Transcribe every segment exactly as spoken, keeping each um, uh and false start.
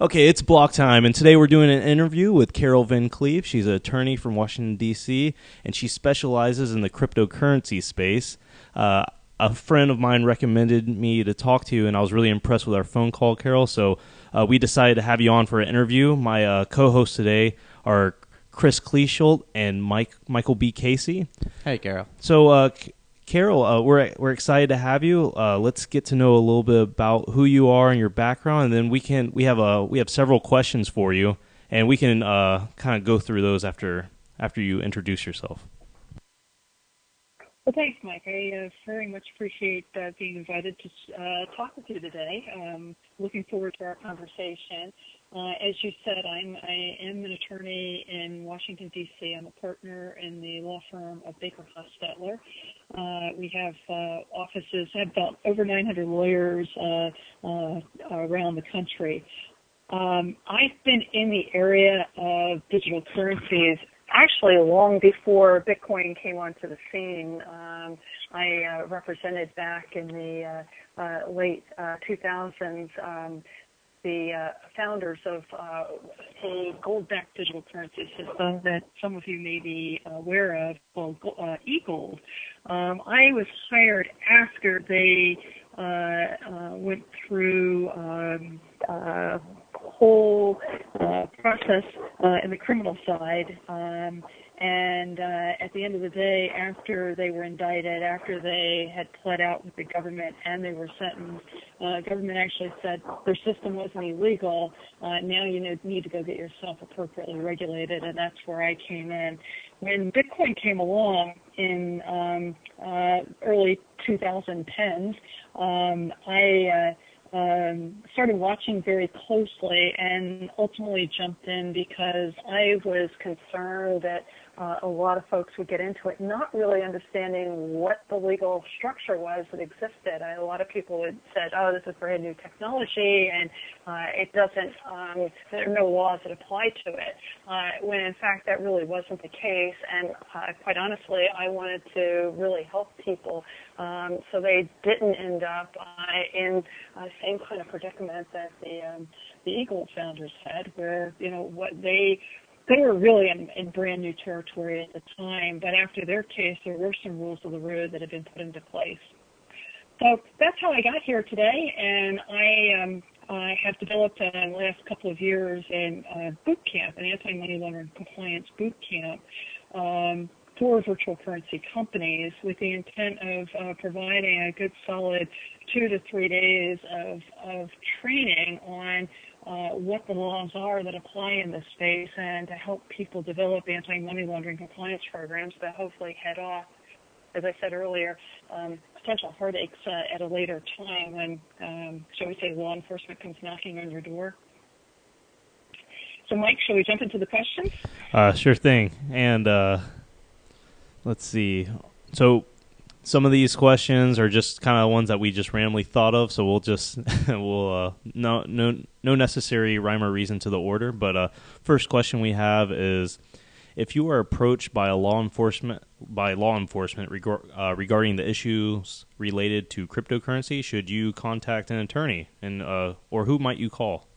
Okay, it's block time, and today we're doing an interview with Carol Van Cleef. She's an attorney from Washington, D C, and she specializes in the cryptocurrency space. Uh, a friend of mine recommended me to talk to you, and I was really impressed with our phone call, Carol, so uh, we decided to have you on for an interview. My uh, co-hosts today are Chris Kleeschult and Mike Michael B. Casey. Hey, Carol. So, uh, Carol, uh, we're we're excited to have you. Uh, let's get to know a little bit about who you are and your background, and then we can we have a we have several questions for you, and we can uh, kind of go through those after after you introduce yourself. Well, thanks, Mike. I uh, very much appreciate uh, being invited to uh, talk with you today. Um, looking forward to our conversation. Uh, as you said, I'm I am an attorney in Washington, D C. I'm a partner in the law firm of Baker Hostetler. Uh, we have uh, offices, I have about over nine hundred lawyers uh, uh, around the country. Um, I've been in the area of digital currencies actually long before Bitcoin came onto the scene. Um, I uh, represented back in the uh, uh, late uh, two thousands. Um, the uh, founders of uh, a gold-backed digital currency system that some of you may be aware of called uh, e-gold. Um, I was hired after they uh, uh, went through um, uh, whole uh, process uh, in the criminal side, um, and uh, at the end of the day, after they were indicted, after they had pled out with the government and they were sentenced, uh, government actually said their system wasn't illegal. Uh, now you need to go get yourself appropriately regulated, and that's where I came in. When Bitcoin came along in um, uh, early two thousand tens, um, I uh, Um, started watching very closely and ultimately jumped in because I was concerned that uh, a lot of folks would get into it not really understanding what the legal structure was that existed. I, a lot of people had said, oh, this is brand new technology and uh, it doesn't, um, there are no laws that apply to it, uh, when in fact that really wasn't the case. And uh, quite honestly, I wanted to really help people um, so they didn't end up uh, in uh, same kind of predicament that the um, the e-gold founders had, where you know what they they were really in, in brand new territory at the time. But after their case, there were some rules of the road that had been put into place. So that's how I got here today, and I um, I have developed uh, in the last couple of years in uh, boot camp, an anti-money laundering compliance boot camp. Um, for virtual currency companies with the intent of uh, providing a good solid two to three days of, of training on uh, what the laws are that apply in this space and to help people develop anti-money laundering compliance programs that hopefully head off, as I said earlier, um, potential heartaches uh, at a later time when, um, shall we say, law enforcement comes knocking on your door. So, Mike, shall we jump into the questions? Uh, sure thing. And... Uh... Let's see. So some of these questions are just kind of ones that we just randomly thought of. So we'll just, we'll, uh, no, no, no necessary rhyme or reason to the order. But uh, first question we have is, if you are approached by a law enforcement, by law enforcement regar uh, regarding the issues related to cryptocurrency, should you contact an attorney, and uh, or who might you call?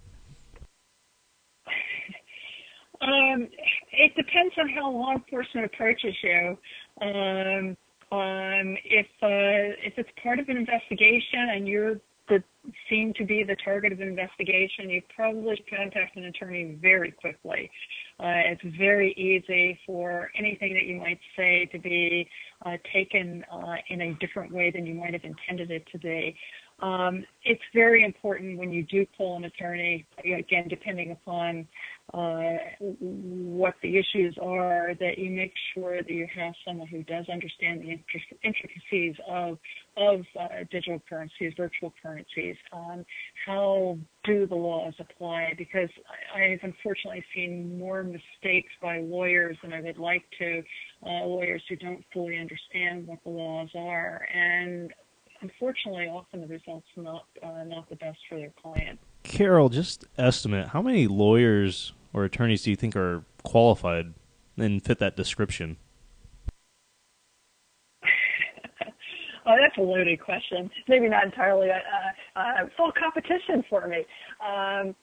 Um, it depends on how law enforcement approaches you. Um, um, if uh, if it's part of an investigation and you're the, seem to be the target of an investigation, you probably contact an attorney very quickly. Uh, it's very easy for anything that you might say to be uh, taken uh, in a different way than you might have intended it to be. Um, it's very important when you do call an attorney, again, depending upon uh, what the issues are, that you make sure that you have someone who does understand the intricacies of, of uh, digital currencies, virtual currencies, um, how do the laws apply, because I've unfortunately seen more mistakes by lawyers than I would like to, uh, lawyers who don't fully understand what the laws are, and unfortunately, often the results are not uh, not the best for their client. Carol, just estimate, how many lawyers or attorneys do you think are qualified and fit that description? Oh, that's a loaded question. Maybe not entirely. Uh, uh, it's all competition for me. Um,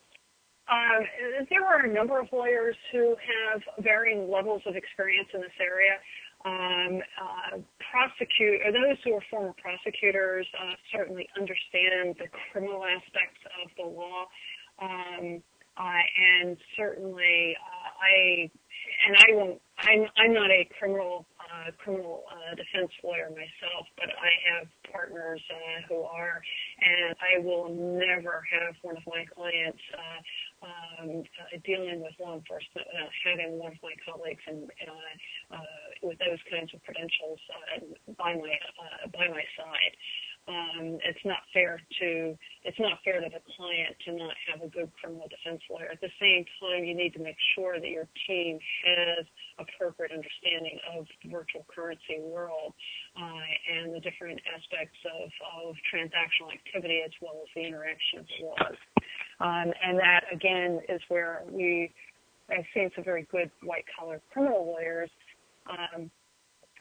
Um, there are a number of lawyers who have varying levels of experience in this area. Um, uh, prosecute, or those who are former prosecutors uh, certainly understand the criminal aspects of the law. Um, Uh, and certainly, uh, I and I won't. I'm I'm not a criminal uh, criminal uh, defense lawyer myself, but I have partners uh, who are, and I will never have one of my clients uh, um, uh, dealing with law enforcement without having one of my colleagues and uh, uh, with those kinds of credentials uh, by my uh, by my side. Um, it's not fair to it's not fair to the client to not have a good criminal defense lawyer. At the same time, you need to make sure that your team has appropriate understanding of the virtual currency world uh, and the different aspects of, of transactional activity as well as the interaction of the laws. Um, and that, again, is where we I've seen some very good white-collar criminal lawyers um,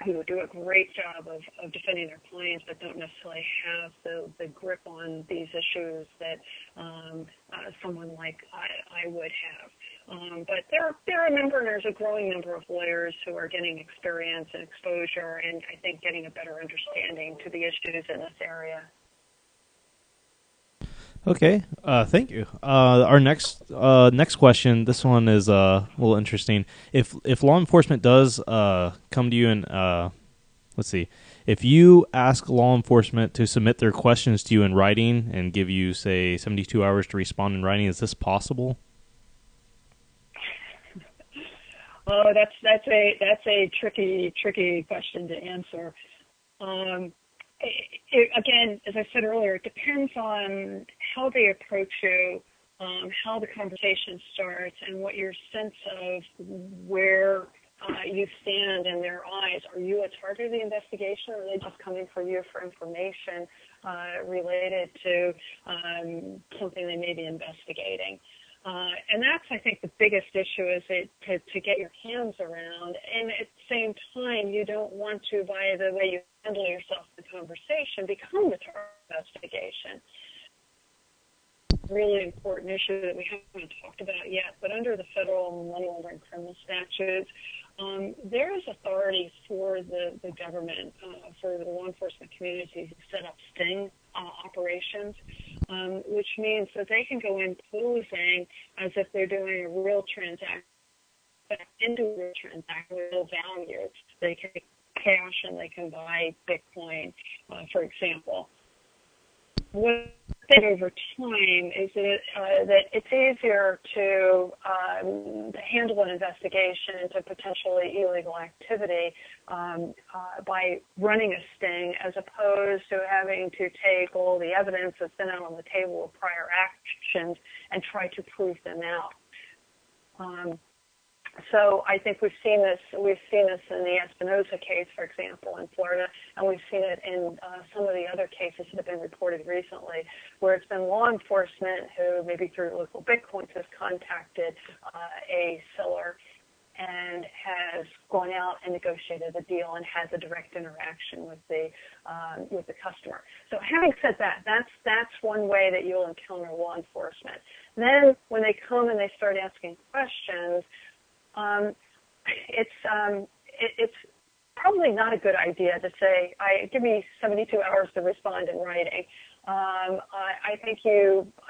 who do a great job of, of defending their clients but don't necessarily have the, the grip on these issues that um, uh, someone like I, I would have. Um, but there are, there are a number, there's a growing number of lawyers who are getting experience and exposure and I think getting a better understanding to the issues in this area. Okay, uh, thank you. Uh, our next uh, next question, this one is uh, a little interesting. If if law enforcement does uh, come to you and, uh, let's see, if you ask law enforcement to submit their questions to you in writing and give you, say, seventy-two hours to respond in writing, is this possible? Oh, that's that's a that's a tricky tricky question to answer. Um, It, it, again, as I said earlier, it depends on how they approach you, um, how the conversation starts, and what your sense of where uh, you stand in their eyes. Are you a target of the investigation, or are they just coming for you for information uh, related to um, something they may be investigating? Uh, and that's, I think, the biggest issue is it to, to get your hands around. And at the same time, you don't want to, by the way you handle yourself in the conversation, become the target of investigation. Really important issue that we haven't talked about yet, but under the federal money laundering criminal statutes, um, there is authority for the, the government, uh, for the law enforcement community to set up sting uh, operations, um, which means that they can go in posing as if they're doing a real transaction, but into a real transaction, real value. They can get cash and they can buy Bitcoin, uh, for example. What that over time is it, uh, that it's easier to um, handle an investigation into potentially illegal activity um, uh, by running a sting as opposed to having to take all the evidence that's been out on the table of prior actions and try to prove them out. Um, So I think we've seen this. We've seen this in the Espinosa case, for example, in Florida, and we've seen it in uh, some of the other cases that have been reported recently, where it's been law enforcement who, maybe through LocalBitcoins, has contacted uh, a seller and has gone out and negotiated a deal and has a direct interaction with the um, with the customer. So having said that, that's that's one way that you'll encounter law enforcement. Then when they come and they start asking questions. Um, it's um, it, it's probably not a good idea to say, "I give me seventy-two hours to respond in writing." Um, I, I think you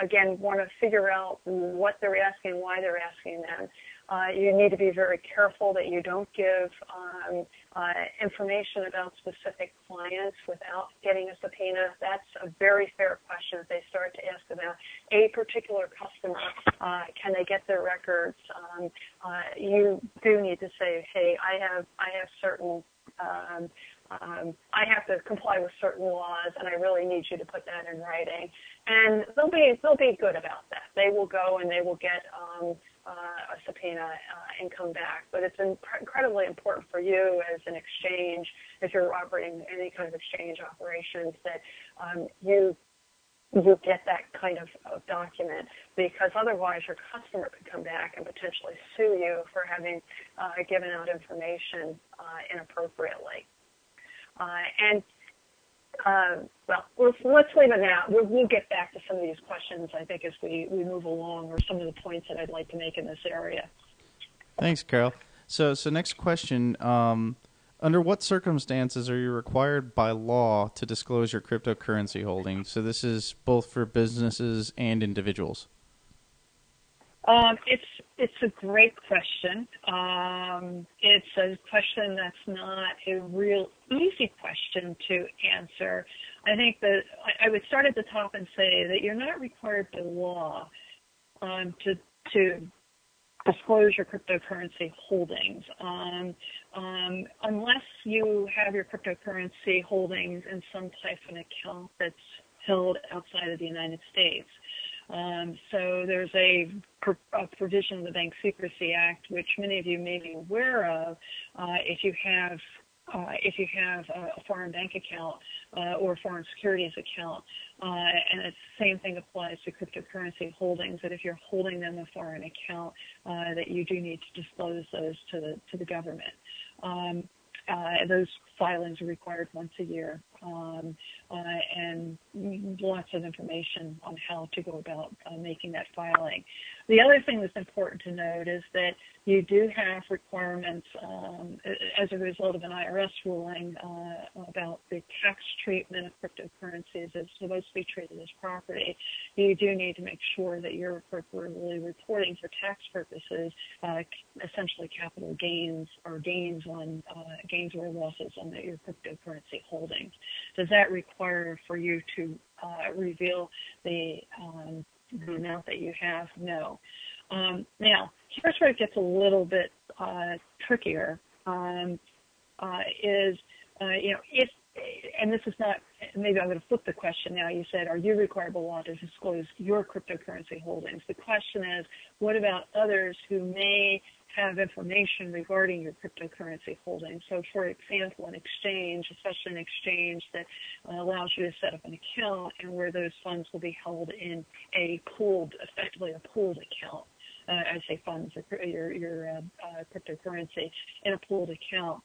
again want to figure out what they're asking, why they're asking them. Uh, you need to be very careful that you don't give um, uh, information about specific clients without getting a subpoena. That's a very fair question if they start to ask about a particular customer. Uh, can they get their records? Um, uh, you do need to say, "Hey, I have I have certain um, um, I have to comply with certain laws, and I really need you to put that in writing." And they'll be they'll be good about that. They will go and they will get. Um, Uh, a subpoena uh, and come back. But it's in incredibly important for you as an exchange, if you're operating any kind of exchange operations, that um, you you get that kind of, of document, because otherwise your customer could come back and potentially sue you for having uh, given out information uh, inappropriately. Uh, and uh, well, let's, let's leave it now. We'll, we'll get back to some of these questions, I think, as we, we move along, or some of the points that I'd like to make in this area. Thanks, Carol. So, so next question. Um, under what circumstances are you required by law to disclose your cryptocurrency holdings? So this is both for businesses and individuals. Um, it's it's a great question. Um, it's a question that's not a real easy question to answer. I think that I would start at the top and say that you're not required by law um, to to disclose your cryptocurrency holdings um, um, unless you have your cryptocurrency holdings in some type of an account that's held outside of the United States. Um, so there's a, a provision of the Bank Secrecy Act, which many of you may be aware of. Uh, if you have uh, if you have a foreign bank account uh, or a foreign securities account, uh, and the same thing applies to cryptocurrency holdings. That if you're holding them in a foreign account, uh, that you do need to disclose those to the to the government. Um, Uh, those filings are required once a year, um, uh, and lots of information on how to go about uh, making that filing. The other thing that's important to note is that you do have requirements um, as a result of an I R S ruling uh, about the tax treatment of cryptocurrencies as supposed to be treated as property. You do need to make sure that you're appropriately reporting for tax purposes, uh, essentially capital gains or gains on uh, gains or losses on the, your cryptocurrency holdings. Does that require for you to uh, reveal the, um, the amount that you have? No. Um, now, here's where it gets a little bit uh, trickier. Um, uh, is uh, you know if and this is not maybe I'm going to flip the question now. You said, are you required by law to disclose your cryptocurrency holdings? The question is, what about others who may have information regarding your cryptocurrency holdings? So, for example, an exchange, especially an exchange that uh, allows you to set up an account and where those funds will be held in a pooled, effectively a pooled account. Uh, I say funds, your, your uh, uh, cryptocurrency in a pooled account.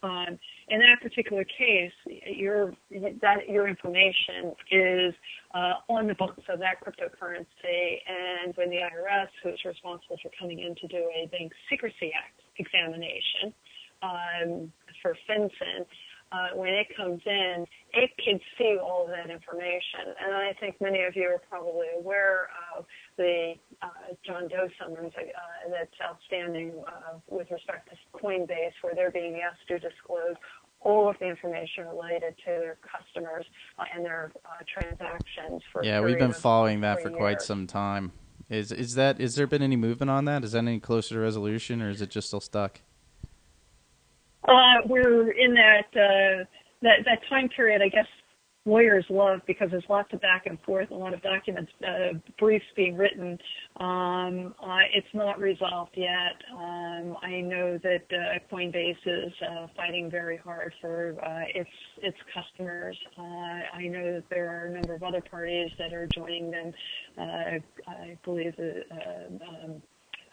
Um, in that particular case, your that your information is uh, on the books of that cryptocurrency, and when the I R S, who is responsible for coming in to do a Bank Secrecy Act examination um, for FinCEN, uh, when it comes in, it can see all of that information. And I think many of you are probably aware of the uh, John Doe summons uh, that's outstanding uh, with respect to Coinbase, where they're being asked to disclose all of the information related to their customers uh, and their uh, transactions. For yeah, we've been following that for years. Quite some time. Is is that is there been any movement on that? Is that any closer to resolution, or is it just still stuck? Uh, we're in that, uh, that that time period, I guess, lawyers love, because there's lots of back and forth, a lot of documents, uh, briefs being written. Um, uh, it's not resolved yet. Um, I know that uh, Coinbase is uh, fighting very hard for uh, its its customers. Uh, I know that there are a number of other parties that are joining them. Uh, I believe that... Uh, um,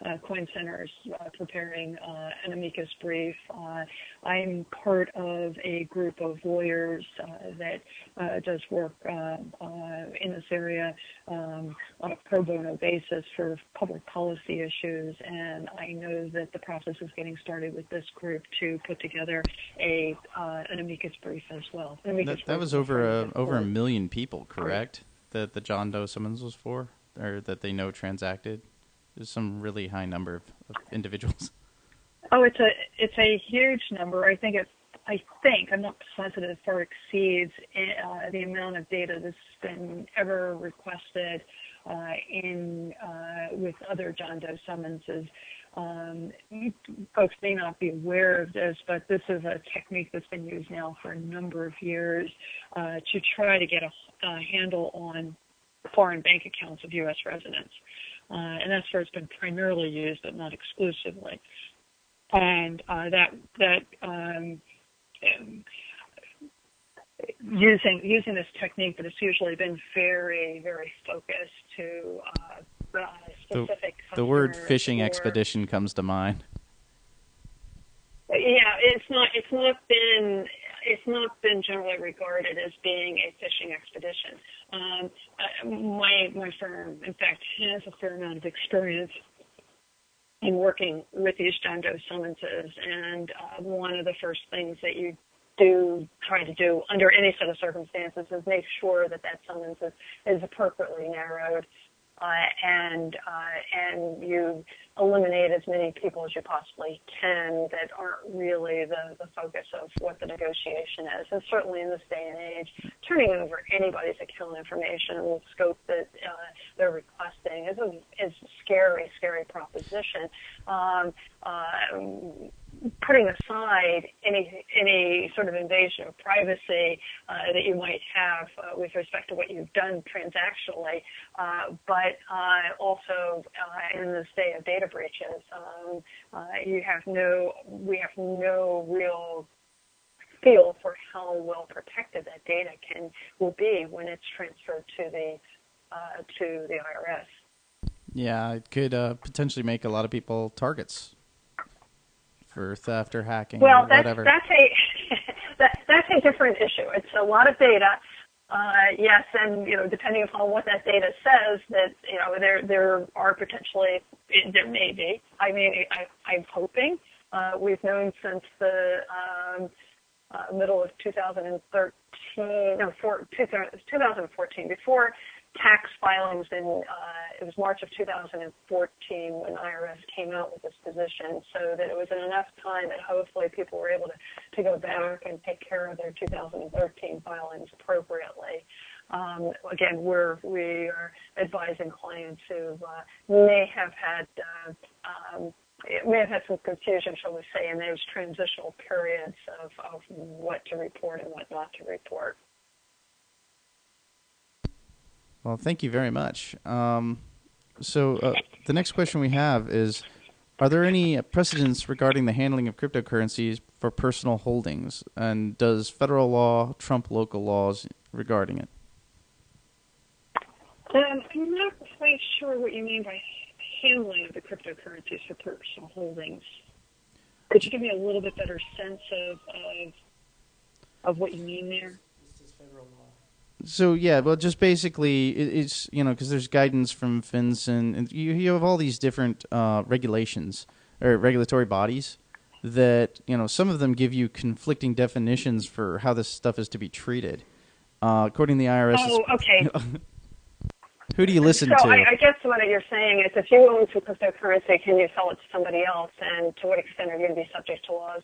Uh, Coin Center is uh, preparing uh, an amicus brief. Uh, I'm part of a group of lawyers uh, that uh, does work uh, uh, in this area um, on a pro bono basis for public policy issues, and I know that the process is getting started with this group to put together a uh, an amicus brief as well. Amicus that, that was over a, over a million people, correct? That the John Doe summons was for, or that they know transacted. There's some really high number of, of individuals. Oh, it's a it's a huge number. I think it's I think I'm not positive it far exceeds uh, the amount of data that's been ever requested uh, in uh, with other John Doe summonses. Um, folks may not be aware of this, but this is a technique that's been used now for a number of years uh, to try to get a, a handle on foreign bank accounts of U S residents. Uh, and that's where it's been primarily used, but not exclusively. And uh, that that um, using using this technique, but it's usually been very very focused to uh, uh, specific. The, the word "fishing expedition" comes to mind. Yeah, it's not it's not been it's not been generally regarded as being a fishing expedition. Um, uh, my my firm, in fact, has a fair amount of experience in working with these John Doe summonses, and uh, one of the first things that you do try to do under any set of circumstances is make sure that that summons is, is appropriately narrowed, uh, and uh, and you eliminate as many people as you possibly can that aren't really the, the focus of what the negotiation is. And certainly in this day and age, turning over anybody's account information and the scope that uh, they're requesting is a, is a scary, scary proposition. Um, uh, putting aside any any sort of invasion of privacy uh, that you might have uh, with respect to what you've done transactionally, uh, but uh, also uh, in this day of data breaches, um, uh, you have no we have no real feel for how well protected that data can will be when it's transferred to the uh, to the I R S. Yeah, it could uh, potentially make a lot of people targets for theft or hacking well, or that's, whatever. Well, that's a that, that's a different issue. It's a lot of data. Uh, yes, and you know, depending upon what that data says, that you know, there there are potentially there may be. I mean, I, I'm hoping. Uh, we've known since the um, uh, middle of twenty thirteen, no, for, two thousand fourteen, before tax filings in, uh, it was March of two thousand fourteen when I R S came out with this position, so that it was in enough time that hopefully people were able to, to go back and take care of their two thousand thirteen filings appropriately. Um, again, we're, we are advising clients who uh, may have had uh, um, It may have had some confusion, shall we say, in those transitional periods of, of what to report and what not to report. Well, thank you very much. Um, so uh, the next question we have is, are there any precedents regarding the handling of cryptocurrencies for personal holdings? And does federal law trump local laws regarding it? Um, I'm not quite sure what you mean by handling of the cryptocurrencies for personal holdings. Could you give me a little bit better sense of of, of what you mean there? This is federal law. So yeah, well, just basically it, it's you know because there's guidance from FinCEN, and you you have all these different uh, regulations or regulatory bodies that you know some of them give you conflicting definitions for how this stuff is to be treated. Uh, according to the I R S. Oh, okay. Who do you listen so to? So I, I guess what you're saying is if you own some cryptocurrency, can you sell it to somebody else? And to what extent are you going to be subject to laws?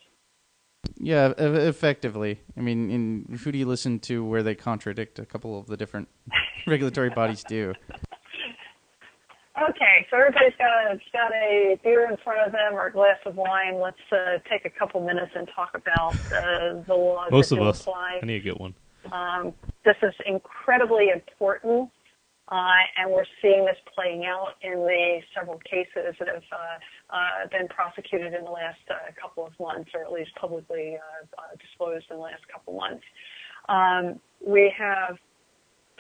Yeah, effectively. I mean, in, who do you listen to where they contradict a couple of the different regulatory bodies do? Okay, so everybody's got, got a beer in front of them or a glass of wine. Let's uh, take a couple minutes and talk about uh, the laws Most that of us. Apply. I need to get one. Um, this is incredibly important. Uh, and we're seeing this playing out in the several cases that have uh, uh, been prosecuted in the last uh, couple of months, or at least publicly uh, uh, disclosed in the last couple of months. Um, we have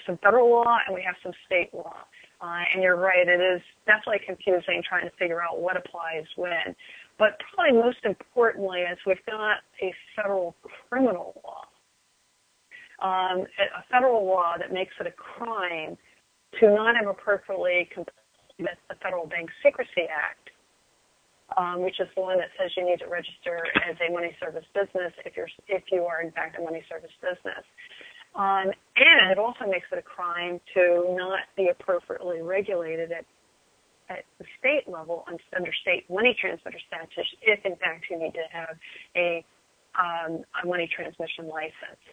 some federal law and we have some state law. Uh, and you're right, it is definitely confusing trying to figure out what applies when. But probably most importantly is we've got a federal criminal law, um, a federal law that makes it a crime to not have appropriately complied with the Federal Bank Secrecy Act, um, which is the one that says you need to register as a money service business if you're if you are in fact a money service business, um, and it also makes it a crime to not be appropriately regulated at at the state level under state money transmitter statutes if in fact you need to have a um, a money transmission license.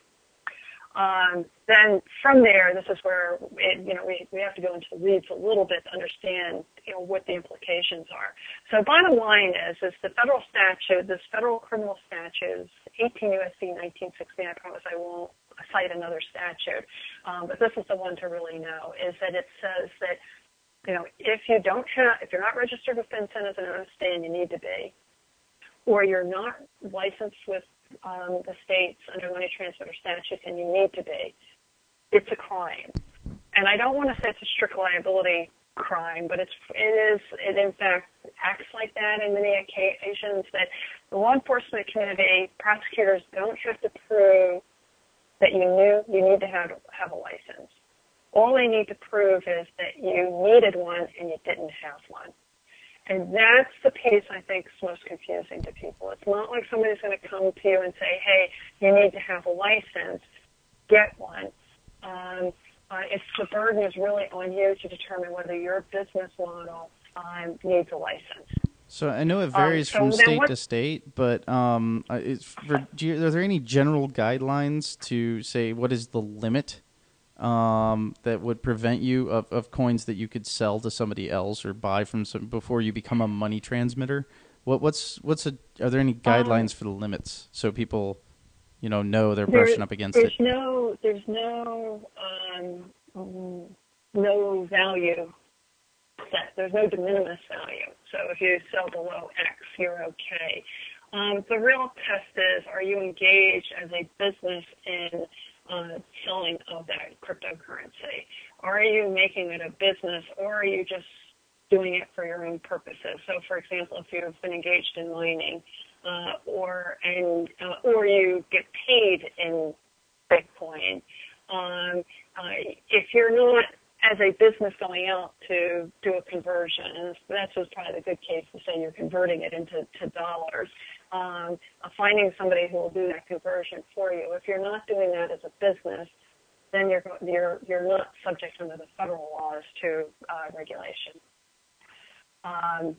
Um, then from there, this is where it, you know we, we have to go into the weeds a little bit to understand you know what the implications are. So bottom line is is the federal statute, this federal criminal statute, eighteen U S C nineteen sixty. I promise I won't cite another statute, um, but this is the one to really know. Is that it says that you know if you don't have if you're not registered with FinCEN as an O S D, and you need to be, or you're not licensed with Um, the states under money transmitter statutes, and you need to be, it's a crime. And I don't want to say it's a strict liability crime, but it's, it is, it in fact acts like that in many occasions, that the law enforcement community, prosecutors don't have to prove that you knew you need to have, have a license. All they need to prove is that you needed one and you didn't have one. And that's the piece I think is most confusing to people. It's not like somebody's going to come to you and say, hey, you need to have a license, get one. Um, uh, it's the burden is really on you to determine whether your business model um, needs a license. So I know it varies um, so from state to state, but um, is for, do you, are there any general guidelines to say what is the limit um, that would prevent you of, of coins that you could sell to somebody else or buy from some before you become a money transmitter? What what's what's a, are there any guidelines um, for the limits so people you know know they're there, brushing up against there's it? There's no there's no um, no value. Set. There's no de minimis value. So if you sell below X, you're okay. Um, the real test is, are you engaged as a business in uh, selling of that cryptocurrency? Are you making it a business, or are you just doing it for your own purposes? So, for example, if you've been engaged in mining uh, or, and, uh, or you get paid in Bitcoin, um, uh, if you're not as a business going out to do a conversion, and that's just probably the good case to say you're converting it into to dollars, um, finding somebody who will do that conversion for you. If you're not doing that as a business, then you're you're you're not subject under the federal laws to uh, regulation. Um,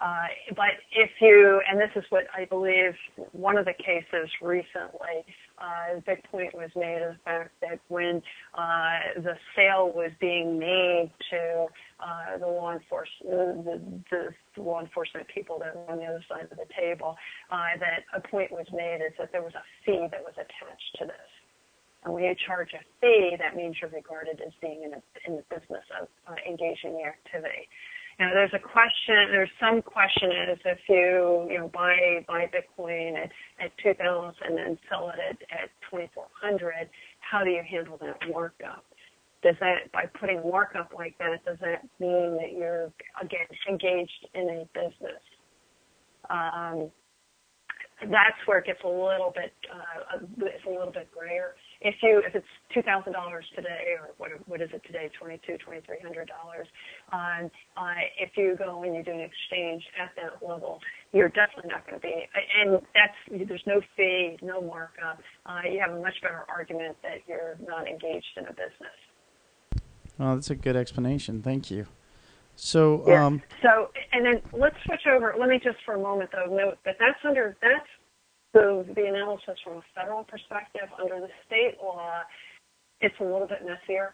uh, but if you, and this is what I believe one of the cases recently, Uh, the big point was made is the fact that when uh, the sale was being made to uh, the law enforcement, the, the law enforcement people that were on the other side of the table, uh, that a point was made is that there was a fee that was attached to this. And when you charge a fee, that means you're regarded as being in, a, in the business of uh, engaging the activity. Now, there's a question, there's some question is if you, you know, buy, buy Bitcoin at, at two thousand and then sell it at, at twenty-four hundred, how do you handle that markup? Does that, by putting markup like that, does that mean that you're, again, engaged in a business? Um, that's where it gets a little bit, uh, it's a little bit grayer. If you, if it's two thousand dollars today, or what, what is it today, twenty-two hundred dollars, twenty-three hundred dollars, um, uh, if you go and you do an exchange at that level, you're definitely not going to be, and that's, there's no fee, no markup. Uh, you have a much better argument that you're not engaged in a business. Well, that's a good explanation. Thank you. So, yeah. um, so, and then let's switch over. Let me just for a moment, though, note that that's under, that's the, the analysis from a federal perspective. Under the state law, it's a little bit messier.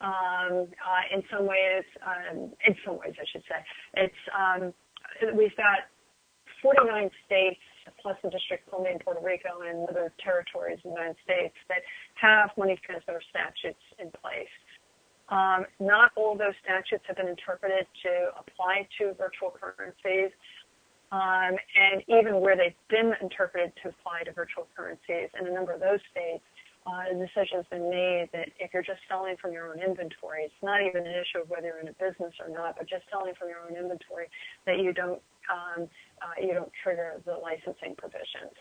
Um, uh, in some ways, um, in some ways, I should say, it's, um, we've got forty-nine states plus the District of Columbia and Puerto Rico and other territories in the United States that have money transmitter statutes in place. Um, not all those statutes have been interpreted to apply to virtual currencies, um, and even where they've been interpreted to apply to virtual currencies, in a number of those states, uh, the decision has been made that if you're just selling from your own inventory, it's not even an issue of whether you're in a business or not, but just selling from your own inventory, that you don't um, uh, you don't trigger the licensing provisions.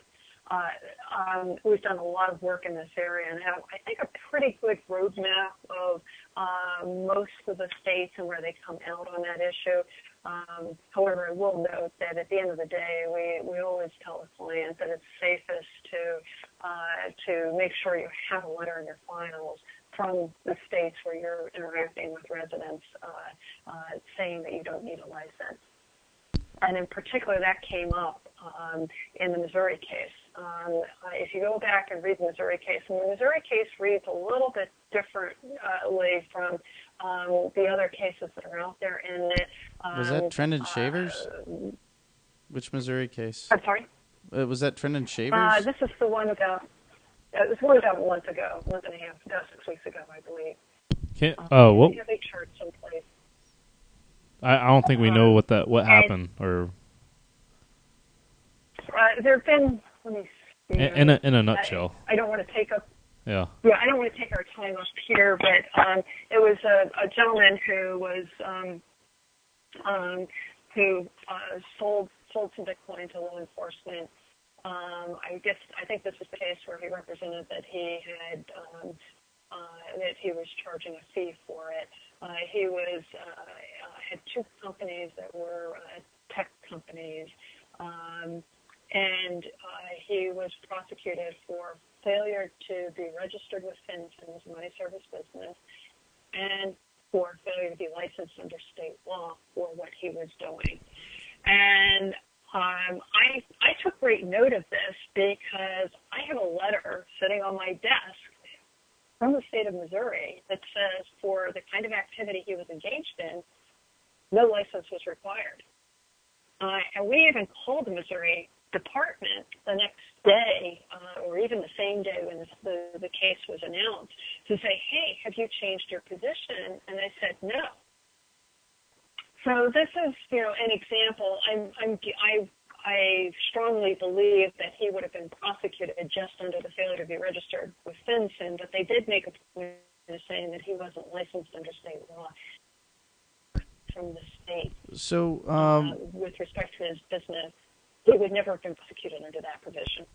Uh, um, we've done a lot of work in this area and have, I think, a pretty good roadmap of uh, most of the states and where they come out on that issue. Um, however, I will note that at the end of the day, we, we always tell the client that it's safest to, uh, to make sure you have a letter in your files from the states where you're interacting with residents uh, uh, saying that you don't need a license. And in particular, that came up um, in the Missouri case. Um, if you go back and read the Missouri case, and the Missouri case reads a little bit differently from um, the other cases that are out there. In that, um, was that Trendon Shavers? Uh, Which Missouri case? I'm sorry? Uh, was that Trendon Shavers? Uh, this is the one about, uh, this one about a month ago, month and a half, no, six weeks ago, I believe. Can't, um, oh, well. Have a church someplace. I don't think we know what that what happened or. Uh, there've been let me see. In a in a nutshell. I, I don't want to take up. Yeah. Yeah, I don't want to take our time up here, but um, it was a, a gentleman who was um, um, who uh, sold sold some Bitcoin to law enforcement. Um, I guess I think this was the case where he represented that he had um, uh, that he was charging a fee for it. Uh, he was uh, uh, had two companies that were uh, tech companies, um, and uh, he was prosecuted for failure to be registered with FinCEN as a money service business, and for failure to be licensed under state law for what he was doing. And um, I, I took great note of this because I have a letter sitting on my desk from the state of Missouri that says for the kind of activity he was engaged in, no license was required. Uh, and we even called the Missouri Department the next day, uh, or even the same day when this, the, the case was announced, to say, hey, have you changed your position? And they said no. So this is, you know, an example. I'm, I'm, I, I strongly believe that he would have been prosecuted just under the failure to be registered with FinCEN, but they did make a point of saying that he wasn't licensed under state law from the state. So um, uh, with respect to his business, it would never have been prosecuted under that provision.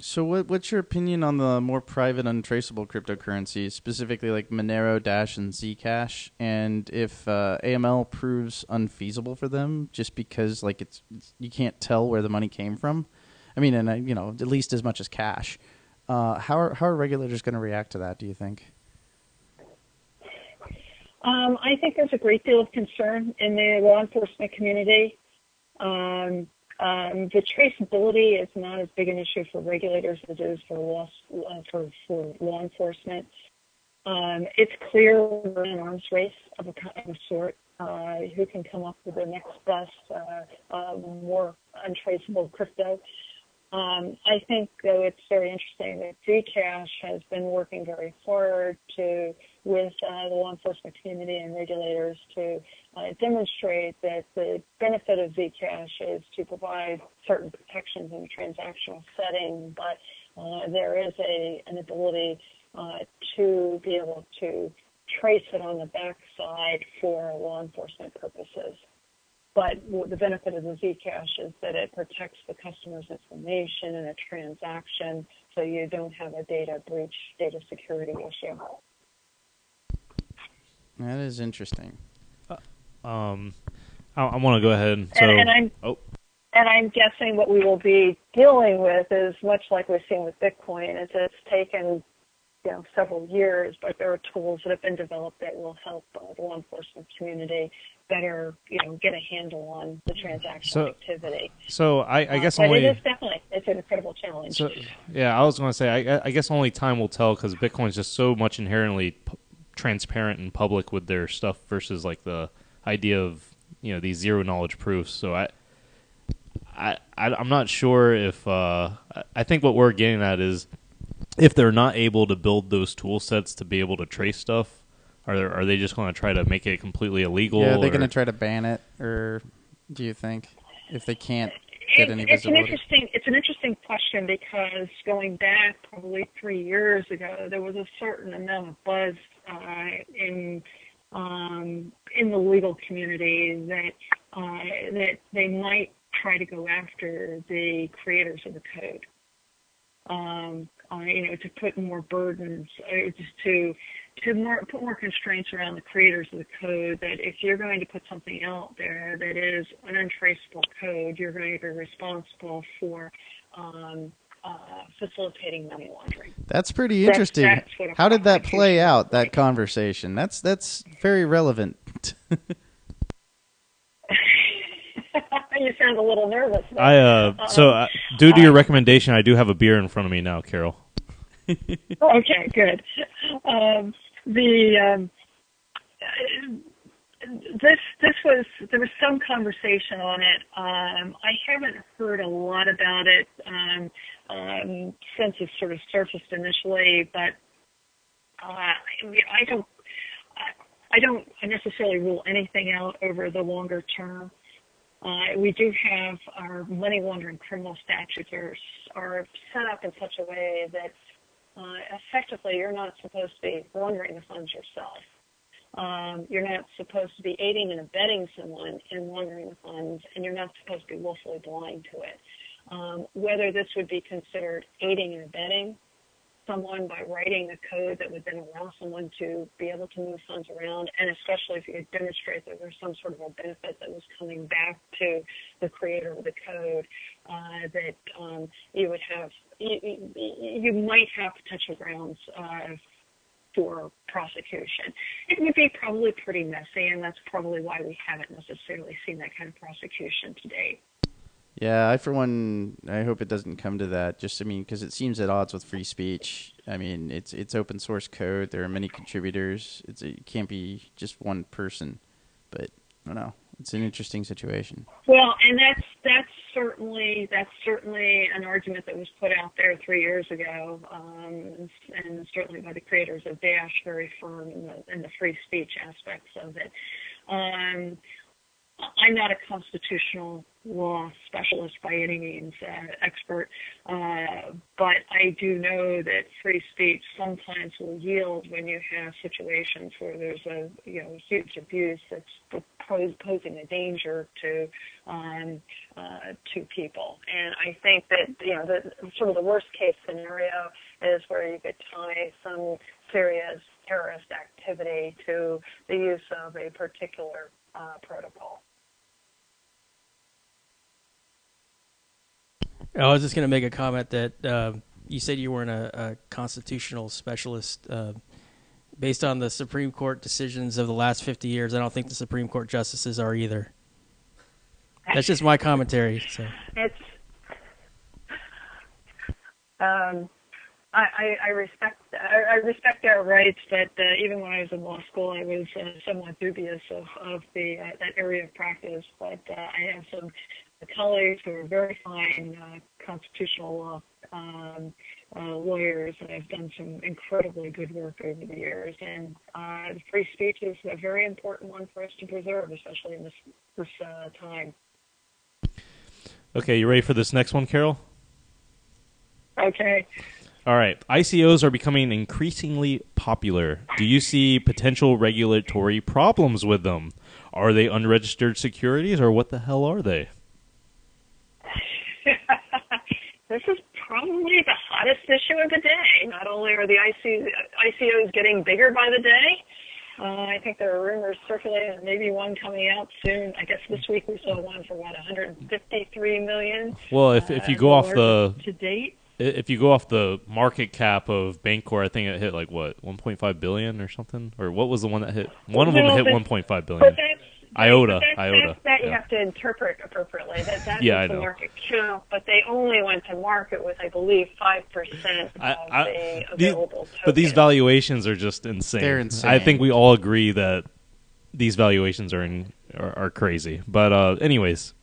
So what, what's your opinion on the more private, untraceable cryptocurrencies, specifically like Monero, Dash, and Zcash, and if uh, A M L proves unfeasible for them just because like it's, it's you can't tell where the money came from? I mean, and I, you know, at least as much as cash. Uh, how are, how are regulators going to react to that, do you think? Um, I think there's a great deal of concern in the law enforcement community. Um, Um, the traceability is not as big an issue for regulators as it is for law, uh, for, for law enforcement. Um, it's clear we're in an arms race of a kind of sort. Uh, who can come up with the next best, uh, uh, more untraceable crypto? Um, I think, though, it's very interesting that Zcash has been working very hard to, with uh, the law enforcement community and regulators to uh, demonstrate that the benefit of Zcash is to provide certain protections in a transactional setting, but uh, there is a, an ability uh, to be able to trace it on the backside for law enforcement purposes. But the benefit of the Zcash is that it protects the customer's information in a transaction, so you don't have a data breach, data security issue. That is interesting. Uh, um, I, I want to go ahead and, so, and, and I'm oh. and I'm guessing what we will be dealing with is much like we're seeing with Bitcoin. Is it's taken you know several years, but there are tools that have been developed that will help uh, the law enforcement community better, you know, get a handle on the transactional so, activity. So I, I guess uh, only. But it is definitely it's an incredible challenge. So, yeah, I was going to say I, I guess only time will tell because Bitcoin is just so much inherently p transparent and public with their stuff versus like the idea of you know these zero knowledge proofs. So I, I, I I'm not sure if uh, I think what we're getting at is, if they're not able to build those tool sets to be able to trace stuff, are there, are they just going to try to make it completely illegal? Yeah, are they going to try to ban it, or do you think if they can't get it, any visibility? It's an interesting, it's an interesting question because going back probably three years ago, there was a certain amount of buzz uh, in um, in the legal community that uh, that they might try to go after the creators of the code. Um, uh, you know, to put more burdens, uh, to to more, put more constraints around the creators of the code. That if you're going to put something out there that is an untraceable code, you're going to be responsible for um, uh, facilitating money laundering. That's pretty interesting. That's, that's How did that play out? That conversation. That's that's very relevant. You sound a little nervous. Though. I uh, um, so uh, due to your uh, recommendation, I do have a beer in front of me now, Carol. Okay, good. Um, the um, this this was there was some conversation on it. Um, I haven't heard a lot about it um, um, since it sort of surfaced initially, but uh, I don't I don't necessarily rule anything out over the longer term. Uh, we do have our money laundering criminal statutes are, are set up in such a way that uh, effectively you're not supposed to be laundering the funds yourself. Um, you're not supposed to be aiding and abetting someone in laundering the funds, and you're not supposed to be willfully blind to it. Um, whether this would be considered aiding and abetting someone by writing a code that would then allow someone to be able to move funds around, and especially if you could demonstrate that there's some sort of a benefit that was coming back to the creator of the code, uh, that um, you would have, you, you might have potential grounds uh, for prosecution. It would be probably pretty messy, and that's probably why we haven't necessarily seen that kind of prosecution to date. Yeah, I, for one, I hope it doesn't come to that. Just, I mean, because it seems at odds with free speech. I mean, it's it's open source code. There are many contributors. It's, it can't be just one person. But, I don't know. It's an interesting situation. Well, and that's that's certainly that's certainly an argument that was put out there three years ago, um, and certainly by the creators of Dash, very firm in the, in the free speech aspects of it. Um, I'm not a constitutional law specialist by any means, uh, expert, uh, but I do know that free speech sometimes will yield when you have situations where there's a you know huge abuse that's posing a danger to um, uh, to people. And I think that you know the, sort of the worst case scenario is where you could tie some serious terrorist activity to the use of a particular Uh, protocol. I was just going to make a comment that uh, you said you weren't a, a constitutional specialist. Uh, based on the Supreme Court decisions of the last fifty years, I don't think the Supreme Court justices are either. That's just my commentary. So. It's, um, I, I respect I respect their rights, but uh, even when I was in law school, I was uh, somewhat dubious of, of the uh, that area of practice. But uh, I have some colleagues who are very fine uh, constitutional law um, uh, lawyers, and I've done some incredibly good work over the years. And uh, free speech is a very important one for us to preserve, especially in this, this uh, time. Okay, you ready for this next one, Carol? Okay. All right. I C Os are becoming increasingly popular. Do you see potential regulatory problems with them? Are they unregistered securities, or what the hell are they? This is probably the hottest issue of the day. Not only are the I C Os getting bigger by the day, uh, I think there are rumors circulating, maybe one coming out soon. I guess this week we saw one for, what, one hundred fifty-three million dollars? Well, if, if you go uh, off the... To date? If you go off the market cap of Bancor, I think it hit like what one point five billion or something, or what was the one that hit? One of them no, hit one point five billion. I O T A. I O T A. That you yeah. have to interpret appropriately. That that's yeah, the market count, but they only went to market with, I believe, five percent of I, the available. These, but these valuations are just insane. They're insane. I think we all agree that these valuations are in, are, are crazy. But uh, anyways.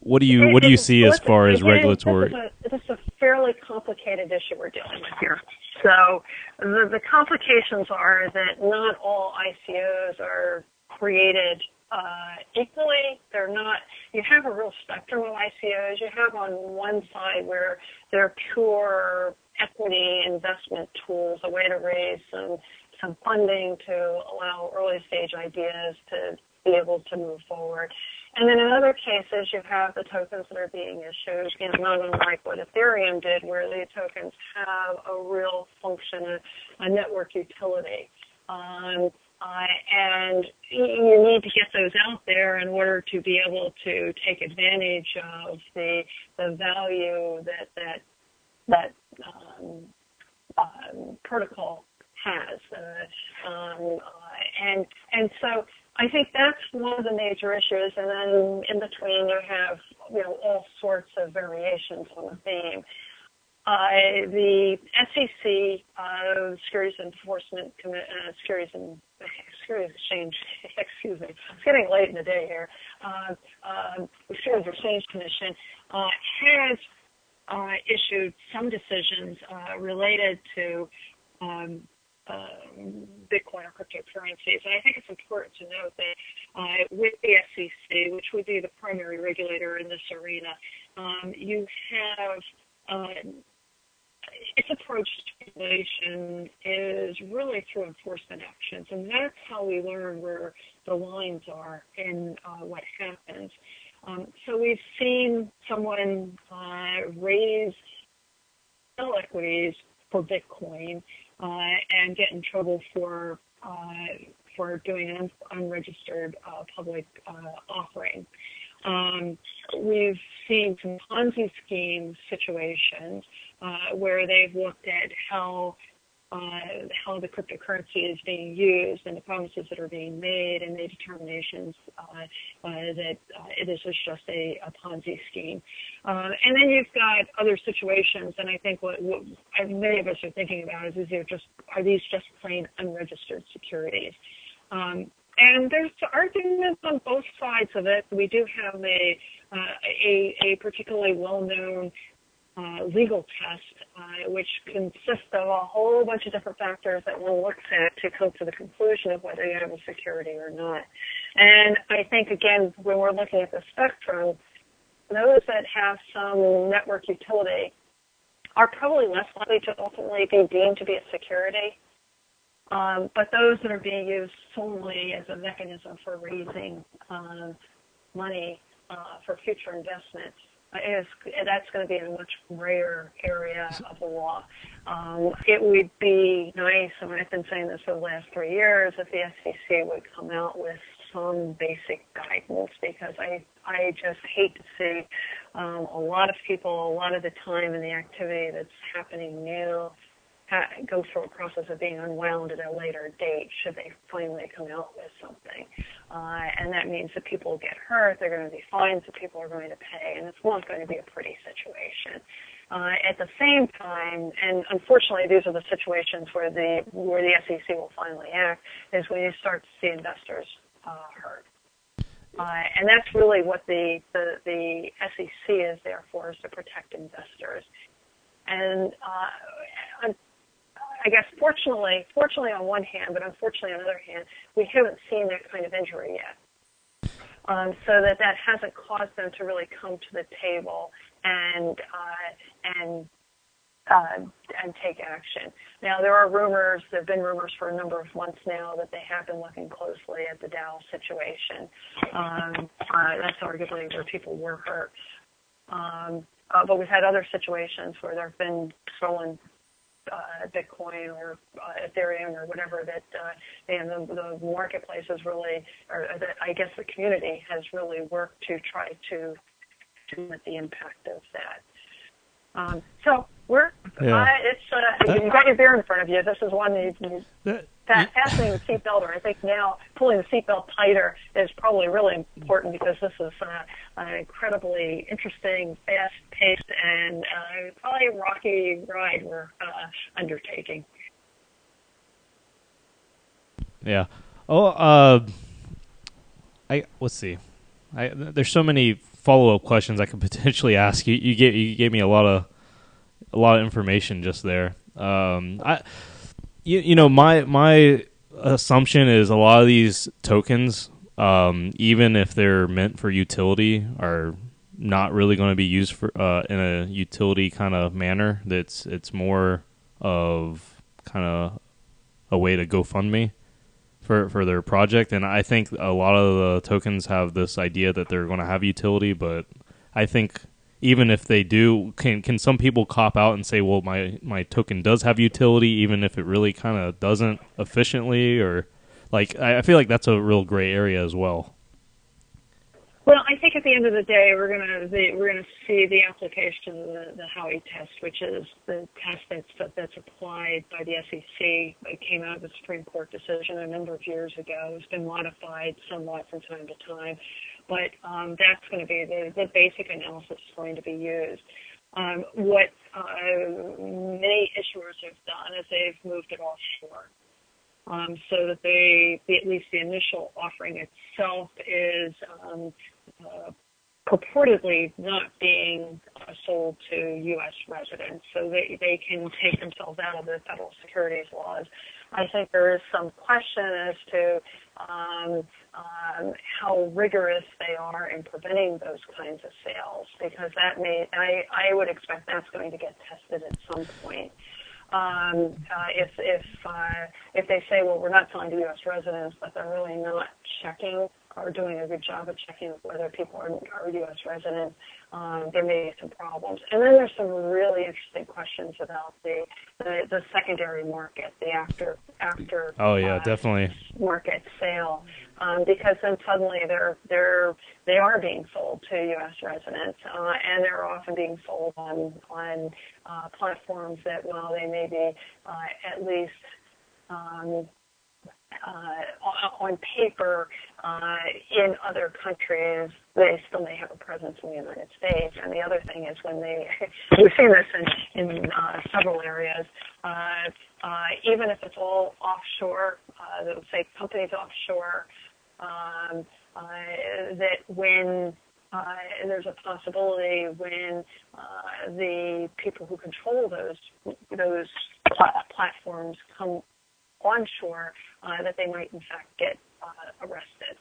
What do you what do you see as far as regulatory? This is a fairly complicated issue we're dealing with here. So the, the complications are that not all I C Os are created uh, equally. They're not. You have a real spectrum of I C Os. You have on one side where they're pure equity investment tools, a way to raise some some funding to allow early stage ideas to be able to move forward. And then in other cases, you have the tokens that are being issued, you know, not unlike what Ethereum did, where the tokens have a real function, a network utility. Um, uh, and you need to get those out there in order to be able to take advantage of the the value that that that um, um, protocol has. Uh, um, uh, and and so. I think that's one of the major issues, and then in between you have you know all sorts of variations on the theme. Uh, the S E C, uh, Securities Enforcement Commi uh, Securities and Securities Exchange, excuse me, it's getting late in the day here. Uh, uh, Securities Exchange Commission uh, has uh, issued some decisions uh, related to. Um, Um, Bitcoin or cryptocurrencies. And I think it's important to note that uh, with the S E C, which would be the primary regulator in this arena, um, you have uh, its approach to regulation is really through enforcement actions, and that's how we learn where the lines are and uh, what happens. Um, so we've seen someone uh, raise sell equities for Bitcoin uh, and get in trouble for uh, for doing an unregistered uh, public uh, offering. Um, we've seen some Ponzi scheme situations uh, where they've looked at how uh, how the cryptocurrency is being used and the promises that are being made and the determinations uh, uh, that uh, this is just a, a Ponzi scheme. Uh, and then you've got other situations, and I think what, what many of us are thinking about is, is they're just, are these just plain unregistered securities? Um, And there's arguments on both sides of it. We do have a uh, a, a particularly well-known uh, legal test, uh, which consists of a whole bunch of different factors that one looks at to come to the conclusion of whether you have a security or not. And I think, again, when we're looking at the spectrum, those that have some network utility are probably less likely to ultimately be deemed to be a security. Um, but those that are being used solely as a mechanism for raising uh, money uh, for future investments, is, that's going to be in a much rarer area of the law. Um, it would be nice, and I've been saying this for the last three years, if the S E C would come out with some basic guidance, because I, I just hate to see um, a lot of people, a lot of the time and the activity that's happening now go through a process of being unwound at a later date should they finally come out with something. Uh, and that means that people get hurt, they're going to be fines that people are going to pay, and it's not going to be a pretty situation. Uh, at the same time, and unfortunately these are the situations where the where the S E C will finally act, is when you start to see investors uh, hurt. Uh, and that's really what the, the, the S E C is there for, is to protect investors. And uh, I guess fortunately, fortunately on one hand, but unfortunately on the other hand, we haven't seen that kind of injury yet. Um, so that that hasn't caused them to really come to the table and uh, and uh, and take action. Now there are rumors. There have been rumors for a number of months now that they have been looking closely at the Dow situation. Um, uh, that's arguably where people were hurt. Um, Uh, but we've had other situations where there have been stolen uh, Bitcoin or uh, Ethereum or whatever that uh, and the, the marketplace has really, or that I guess the community has really worked to try to limit the impact of that. Um, so we're, yeah. uh, it's, uh, that, you've got your beer in front of you. This is one that you, that, that fastening the seatbelt, or I think now pulling the seatbelt tighter is probably really important, because this is uh, an incredibly interesting, fast-paced, and uh, probably rocky ride we're uh, undertaking. Yeah. Oh, uh, I let's see. I, there's so many follow-up questions I could potentially ask you. You gave you gave me a lot of a lot of information just there. Um, I. You, you know, my my assumption is a lot of these tokens, um, even if they're meant for utility, are not really going to be used for uh, in a utility kind of manner. That's it's more of kind of a way to GoFundMe for for their project. And I think a lot of the tokens have this idea that they're going to have utility, but I think even if they do, can can some people cop out and say, well, my, my token does have utility, even if it really kind of doesn't efficiently? Or, like, I, I feel like that's a real gray area as well. Well, I think at the end of the day, we're gonna we're gonna see the application of the, the Howey test, which is the test that's that's applied by the S E C. It came out of the Supreme Court decision a number of years ago. It's been modified somewhat from time to time, but um, that's going to be the, the basic analysis that's going to be used. Um, what uh, many issuers have done is they've moved it offshore. Um, so that they, the, at least the initial offering itself is um, uh, purportedly not being uh, sold to U S residents, so they, they can take themselves out of the federal securities laws. I think there is some question as to um, um, how rigorous they are in preventing those kinds of sales, because that may, I, I would expect that's going to get tested at some point. Um, uh, if if uh, if they say, well, we're not selling to U S residents, but they're really not checking or doing a good job of checking whether people are, are U S residents, um, there may be some problems. And then there's some really interesting questions about the the, the secondary market, the after after oh yeah uh, definitely market sale, um, because then suddenly they're they're they are being sold to U S residents, uh, and they're often being sold on on uh, platforms that, while they may be uh, at least um, Uh, on paper, uh, in other countries, they still may have a presence in the United States. And the other thing is, when they, we've seen this in, in uh, several areas, uh, uh, even if it's all offshore, uh, they'll say companies offshore, um, uh, that when Uh, and there's a possibility when uh, the people who control those those pla- platforms come onshore, uh, that they might in fact get uh, arrested.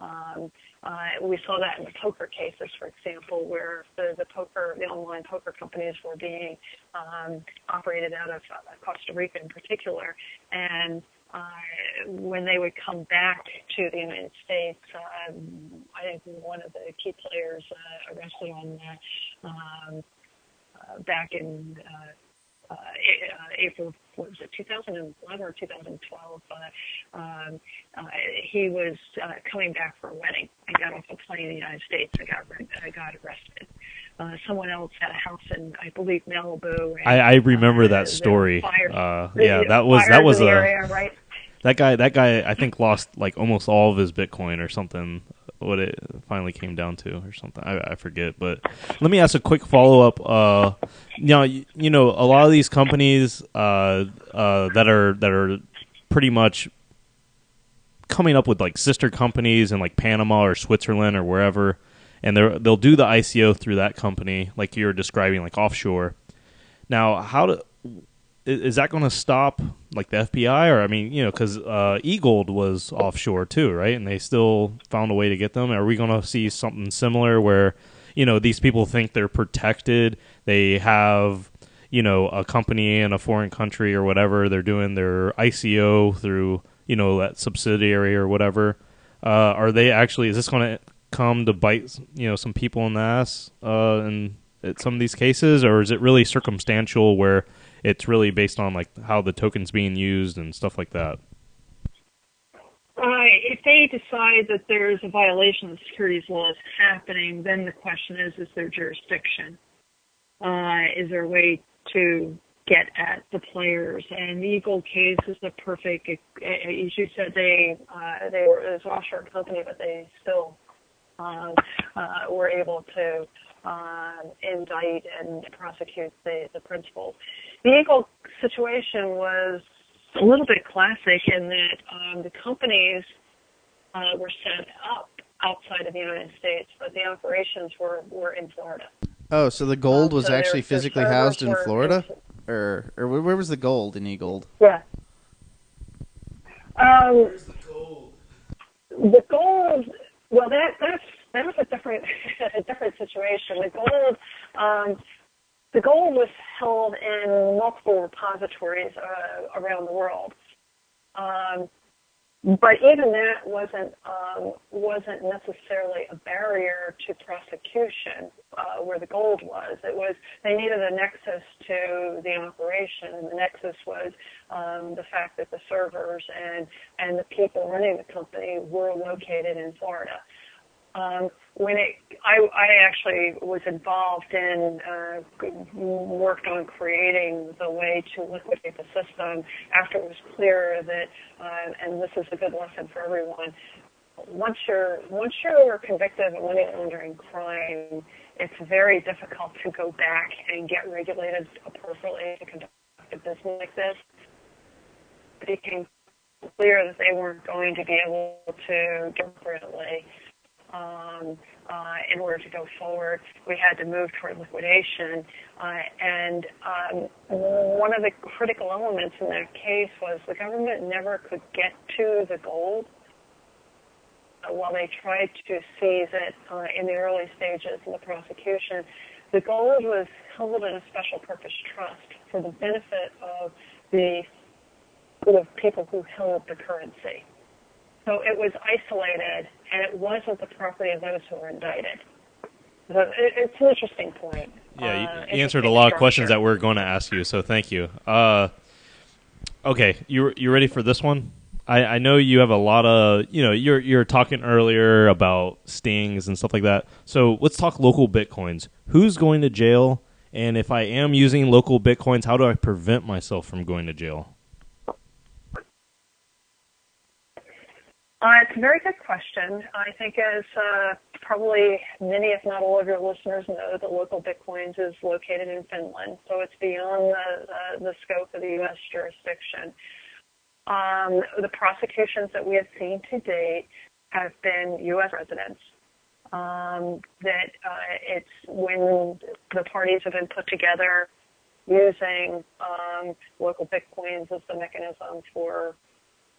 Um, uh, we saw that in the poker cases, for example, where the, the poker, the online poker companies were being um, operated out of uh, Costa Rica in particular, and Uh, when they would come back to the United States, uh, I think one of the key players uh, arrested on that um, uh, back in uh, uh, April, what was it, two thousand eleven or two thousand twelve, uh, um, uh, he was uh, coming back for a wedding and got off a plane in the United States and got, uh, got arrested. Uh, someone else had a house in, I believe, Malibu. And, I, I remember uh, that story. Fire, uh, yeah, that was that was a area, right? that guy. That guy, I think, lost like almost all of his Bitcoin or something. What it finally came down to, or something, I, I forget. But let me ask a quick follow up. Uh, now, you, you know, a lot of these companies uh, uh, that are that are pretty much coming up with like sister companies in like Panama or Switzerland or wherever. And they're, they'll do the I C O through that company, like you were describing, like offshore. Now, how do, is that going to stop, like, the F B I? Or, I mean, you know, because uh, e-gold was offshore too, right? And they still found a way to get them. Are we going to see something similar where, you know, these people think they're protected? They have, you know, a company in a foreign country or whatever. They're doing their I C O through, you know, that subsidiary or whatever. Uh, are they actually, is this going to come to bite, you know, some people in the ass uh, in some of these cases? Or is it really circumstantial where it's really based on like how the token's being used and stuff like that? Uh, if they decide that there's a violation of securities laws happening, then the question is, is there jurisdiction? Uh, is there a way to get at the players? And the e-gold case is the perfect, as you said, they, uh, they were, it was an offshore company, but they still Uh, uh, were able to uh, indict and prosecute the, the principal. The e-gold situation was a little bit classic in that um, the companies uh, were set up outside of the United States, but the operations were, were in Florida. Oh, so the gold um, was so actually they're, physically they're housed in Florida? In, or or where was the gold in e-gold? Yeah. Um, Where's the gold? The gold... Well, that that's that was a different a different situation. The gold, um, the gold was held in multiple repositories uh, around the world, um, but even that wasn't um, wasn't necessarily a barrier to prosecution uh, where the gold was. It was they needed a nexus to the operation, and the nexus was um, the fact that the servers and, and the people running the company were located in Florida. Um, when it, I, I actually was involved in, uh, worked on creating the way to liquidate the system after it was clear that, uh, and this is a good lesson for everyone, once you're, once you're convicted of money laundering crime, it's very difficult to go back and get regulated appropriately to conduct a business like this. It became clear that they weren't going to be able to get appropriately. Um, uh, in order to go forward, we had to move toward liquidation. Uh, and um, one of the critical elements in that case was the government never could get to the gold while they tried to seize it uh, in the early stages of the prosecution, the gold was held in a special purpose trust for the benefit of the, the people who held the currency. So it was isolated, and it wasn't the property of those who were indicted. So it, it's an interesting point. Yeah, you uh, answered a lot structure. of questions that we we're going to ask you, so thank you. Uh, okay, you you ready for this one? I, I know you have a lot of, you know, you're you're talking earlier about stings and stuff like that. So let's talk local Bitcoins. Who's going to jail? And if I am using local Bitcoins, how do I prevent myself from going to jail? Uh, it's a very good question. I think as uh, probably many, if not all of your listeners know, that local Bitcoins is located in Finland. So it's beyond the, the, the scope of the U S jurisdiction. Um, the prosecutions that we have seen to date have been U S residents. Um, that uh, it's when the parties have been put together using um, local Bitcoins as the mechanism for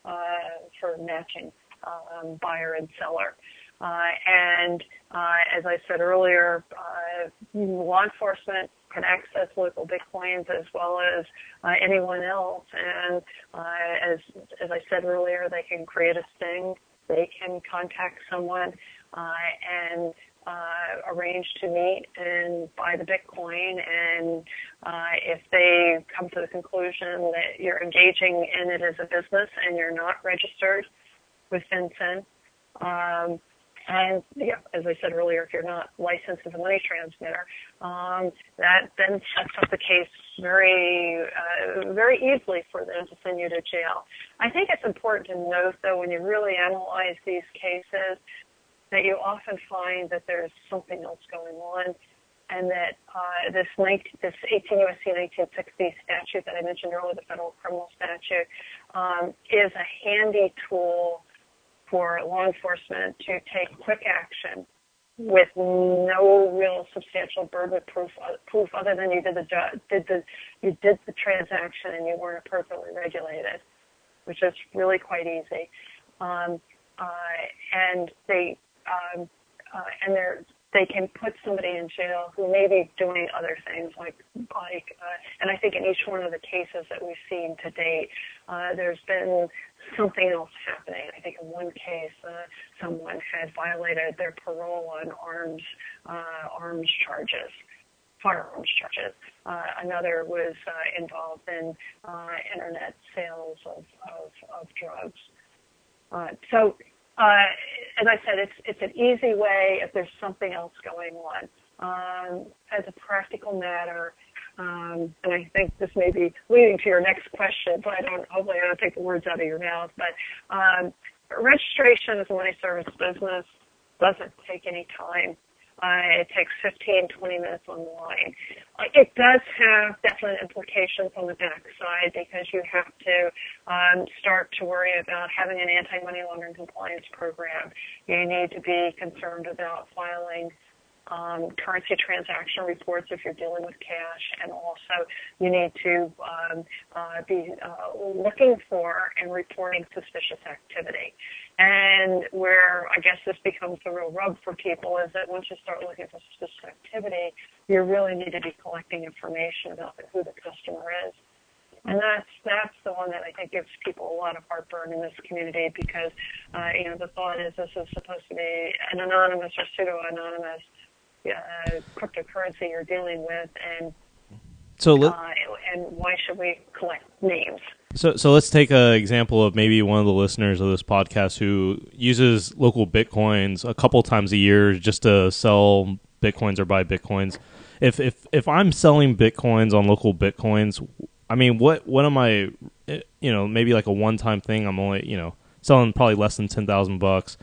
uh, for matching um, buyer and seller. Uh, and uh, as I said earlier, uh, law enforcement can access local Bitcoins as well as uh, anyone else. And uh, as as I said earlier, they can create a sting. They can contact someone uh, and uh, arrange to meet and buy the Bitcoin. And uh, if they come to the conclusion that you're engaging in it as a business and you're not registered with FinCEN, um, and yeah, as I said earlier, if you're not licensed as a money transmitter, um, that then sets up the case very, uh, very easily for them to send you to jail. I think it's important to note, though, when you really analyze these cases, that you often find that there's something else going on, and that uh, this, nineteen, this eighteen U S C nineteen sixty statute that I mentioned earlier, the federal criminal statute, um, is a handy tool for law enforcement to take quick action with no real substantial burden of proof, proof other than you did the did the you did the transaction and you weren't appropriately regulated, which is really quite easy. Um, uh, and they um, uh, and they're they can put somebody in jail who may be doing other things like, like uh, and I think in each one of the cases that we've seen to date, uh, there's been something else happening. I think in one case, uh, someone had violated their parole on arms, uh, arms charges, firearms charges. Uh, another was uh, involved in uh, internet sales of, of, of drugs. Uh, so, Uh, as I said, it's it's an easy way if there's something else going on. Um, as a practical matter, um, and I think this may be leading to your next question, so I don't hopefully I don't take the words out of your mouth. But um, registration as a money service business doesn't take any time. Uh, it takes fifteen, twenty minutes online. Uh, it does have definite implications on the backside because you have to um, start to worry about having an anti-money laundering compliance program. You need to be concerned about filing um, currency transaction reports if you're dealing with cash, and also you need to um, uh, be uh, looking for and reporting suspicious activity. And where I guess this becomes the real rub for people is that once you start looking for suspicious activity, you really need to be collecting information about who the customer is. And that's that's the one that I think gives people a lot of heartburn in this community because, uh, you know, the thought is this is supposed to be an anonymous or pseudo-anonymous uh, cryptocurrency you're dealing with, and so let, uh, and why should we collect names? So so let's take an example of maybe one of the listeners of this podcast who uses local Bitcoins a couple times a year just to sell Bitcoins or buy Bitcoins. If if if I'm selling Bitcoins on local Bitcoins, I mean, what what am I? You know, maybe like a one-time thing. I'm only you know selling probably less than ten thousand bucks.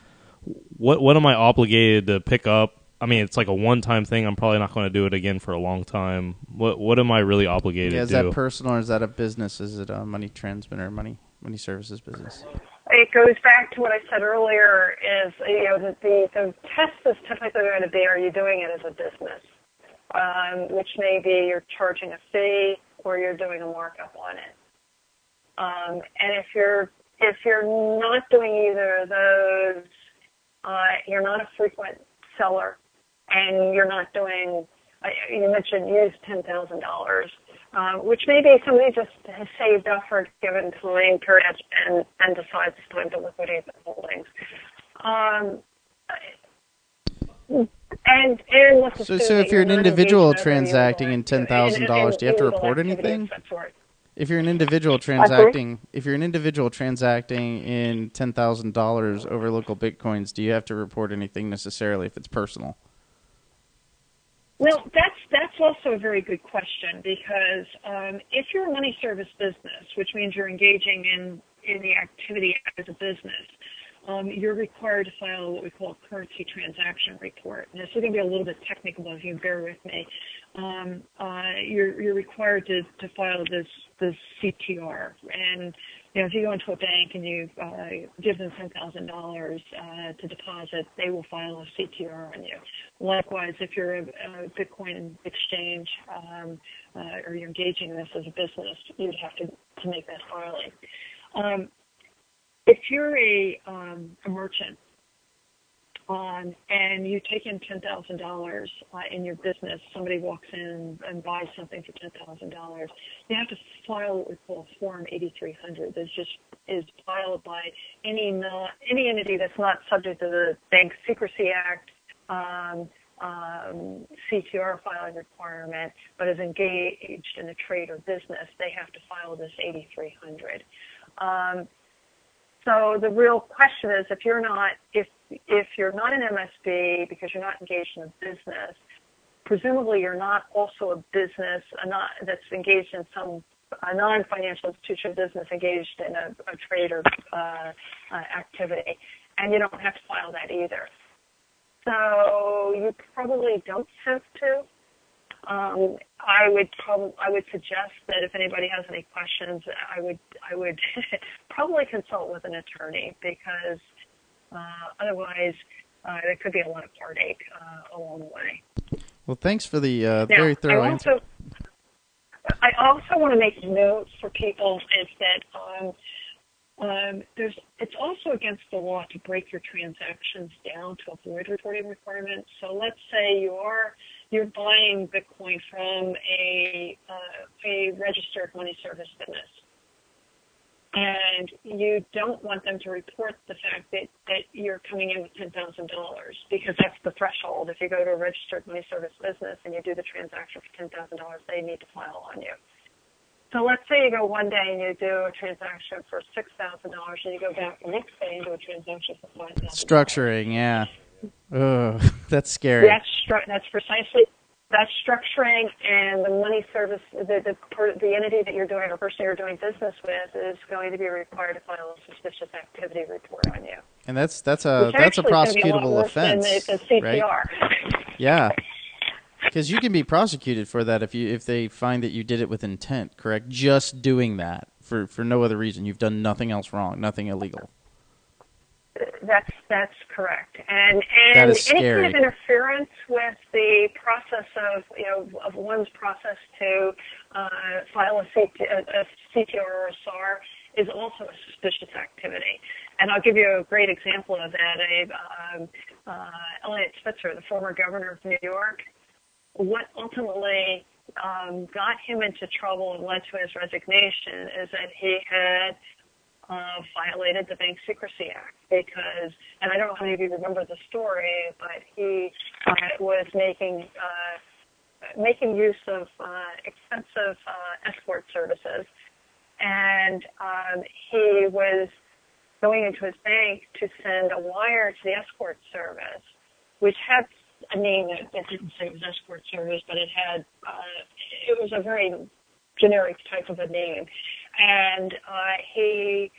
What what am I obligated to pick up? I mean, it's like a one-time thing. I'm probably not going to do it again for a long time. What What am I really obligated yeah, to do? Is that personal or is that a business? Is it a money transmitter, money money services business? It goes back to what I said earlier is, you know, the, the, the test is typically going to be, are you doing it as a business? Um, which may be you're charging a fee or you're doing a markup on it. Um, and if you're if you're not doing either of those, uh, you're not a frequent seller, and you're not doing, uh, you mentioned use ten thousand dollars, uh, which maybe somebody just has saved up for a given time period and, and decides it's time to liquidate the holdings. Um, and, and let's so, so if you're, you're an individual transacting in ten thousand dollars, do you have to report anything? If you're an individual transacting, if you're an individual transacting in ten thousand dollars over local bitcoins, do you have to report anything necessarily if it's personal? Well, that's that's also a very good question, because um, if you're a money service business, which means you're engaging in in the activity as a business, um, you're required to file what we call a currency transaction report. And this is going to be a little bit technical, if you bear with me. Um, uh, you're, you're required to, to file this, this C T R. And, you know, if you go into a bank and you uh, give them ten thousand dollars uh, to deposit, they will file a C T R on you. Likewise, if you're a, a Bitcoin exchange um, uh, or you're engaging in this as a business, you'd have to, to make that filing. Um, if you're a, um, a merchant, Um, and you take in ten thousand dollars uh, in your business, somebody walks in and buys something for ten thousand dollars, you have to file what we call Form eighty-three hundred. This just is filed by any not, any entity that's not subject to the Bank Secrecy Act um, um, C T R filing requirement, but is engaged in a trade or business. They have to file this eighty-three hundred. Um, so the real question is, if you're not, if If you're not an M S B because you're not engaged in a business, presumably you're not also a business a not, that's engaged in some a non-financial institution business engaged in a, a trade or uh, uh, activity, and you don't have to file that either. So you probably don't have to. Um, I would probably I would suggest that if anybody has any questions, I would I would probably consult with an attorney, because Uh, otherwise, uh, there could be a lot of heartache uh, along the way. Well, thanks for the uh, now, very thorough I also, answer. I also want to make note for people is that um, um, there's it's also against the law to break your transactions down to avoid reporting requirements. So let's say you are you're buying Bitcoin from a uh, a registered money service business, and you don't want them to report the fact that, that you're coming in with ten thousand dollars, because that's the threshold. If you go to a registered money service business and you do the transaction for ten thousand dollars, they need to file on you. So let's say you go one day and you do a transaction for six thousand dollars, and you go back the next day and do a transaction for five thousand dollars. Structuring, yeah. Oh, that's scary. That's, stru- that's precisely That's structuring, and the money service, the, the the entity that you're doing or person you're doing business with is going to be required to file a suspicious activity report on you. And that's that's a Which that's a prosecutable offense, than the, the C P R. Right? Yeah, because you can be prosecuted for that if you if they find that you did it with intent, correct? Just doing that for for no other reason. You've done nothing else wrong, nothing illegal. That's that's correct, and and any kind of interference with the process of you know of one's process to uh, file a, C T, a C T R or a S A R is also a suspicious activity. And I'll give you a great example of that. A, um, uh, Elliot Spitzer, the former governor of New York, what ultimately um, got him into trouble and led to his resignation is that he had. Uh, violated the Bank Secrecy Act because, and I don't know how many of you remember the story, but he uh, was making uh, making use of uh, expensive uh, escort services, and um, he was going into his bank to send a wire to the escort service, which had a name that, that didn't say it was escort service, but it had uh, it was a very generic type of a name. And uh, he,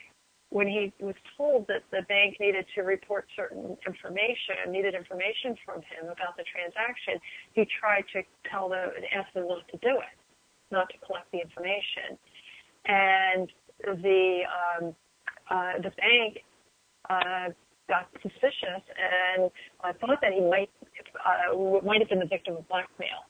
when he was told that the bank needed to report certain information, needed information from him about the transaction, he tried to tell them, ask them not to do it, not to collect the information. And the um, uh, the bank uh, got suspicious and uh, thought that he might uh, might have been the victim of blackmail.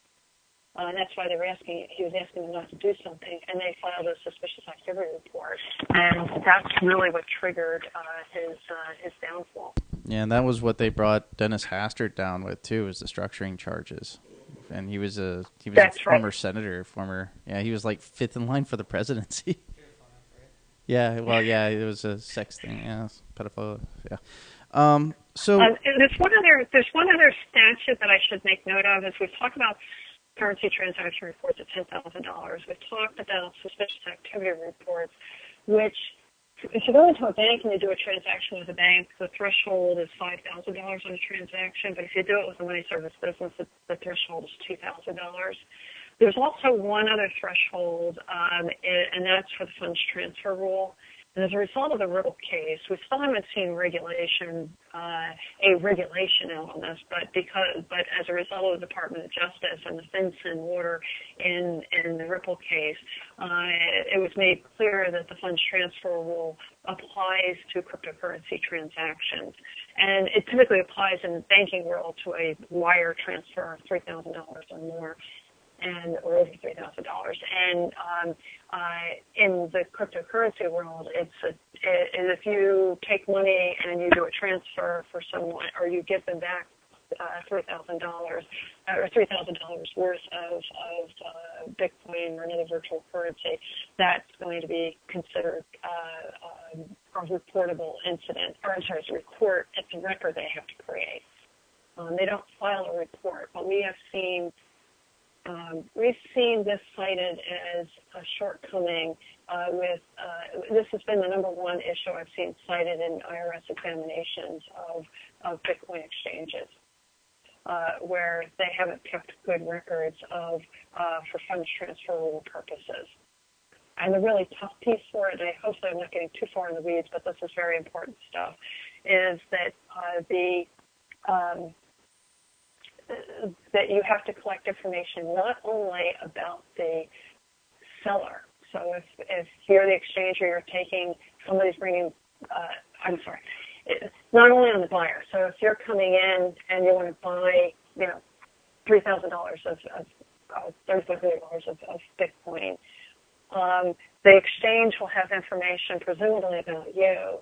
Uh, and that's why they were asking, he was asking them not to do something, and they filed a suspicious activity report. And that's really what triggered uh, his uh, his downfall. Yeah, and that was what they brought Dennis Hastert down with too, is the structuring charges. And he was a he was That's a former right. senator, former yeah, he was like fifth in line for the presidency. Yeah, well, yeah, it was a sex thing. Yeah, pedophile. Yeah. Um, so uh, there's one other there's one other statute that I should make note of. Is we've talked about currency transaction reports at ten thousand dollars. We've talked about suspicious activity reports, which if you go into a bank and you do a transaction with a bank, the threshold is five thousand dollars on a transaction. But if you do it with a money service business, the, the threshold is two thousand dollars. There's also one other threshold, um, and that's for the funds transfer rule. And as a result of the Ripple case, we still haven't seen regulation, uh, a regulation out on this, but because, but as a result of the Department of Justice and the FinCEN order in, in the Ripple case, uh, it was made clear that the funds transfer rule applies to cryptocurrency transactions. And it typically applies in the banking world to a wire transfer of three thousand dollars or more. And or over three thousand dollars, and um, uh, in the cryptocurrency world, it's a, it, and if you take money and you do a transfer for someone, or you give them back uh, three thousand dollars or three thousand dollars worth of of uh, Bitcoin or another virtual currency, that's going to be considered uh, uh, a reportable incident, or I'm sorry, it's a report. It's a record they have to create. Um, they don't file a report, but we have seen. Um, we've seen this cited as a shortcoming uh, with, uh, this has been the number one issue I've seen cited in I R S examinations of, of Bitcoin exchanges, uh, where they haven't kept good records of, uh, for funds transfer rule purposes. And the really tough piece for it, and I hopefully I'm not getting too far in the weeds, but this is very important stuff, is that uh, the, um, that you have to collect information not only about the seller. So if, if you're the exchange or you're taking, somebody's bringing, uh, I'm sorry, it's not only on the buyer. So if you're coming in and you want to buy, you know, three thousand dollars of, of uh, three thousand five hundred dollars of, of Bitcoin, um, the exchange will have information presumably about you.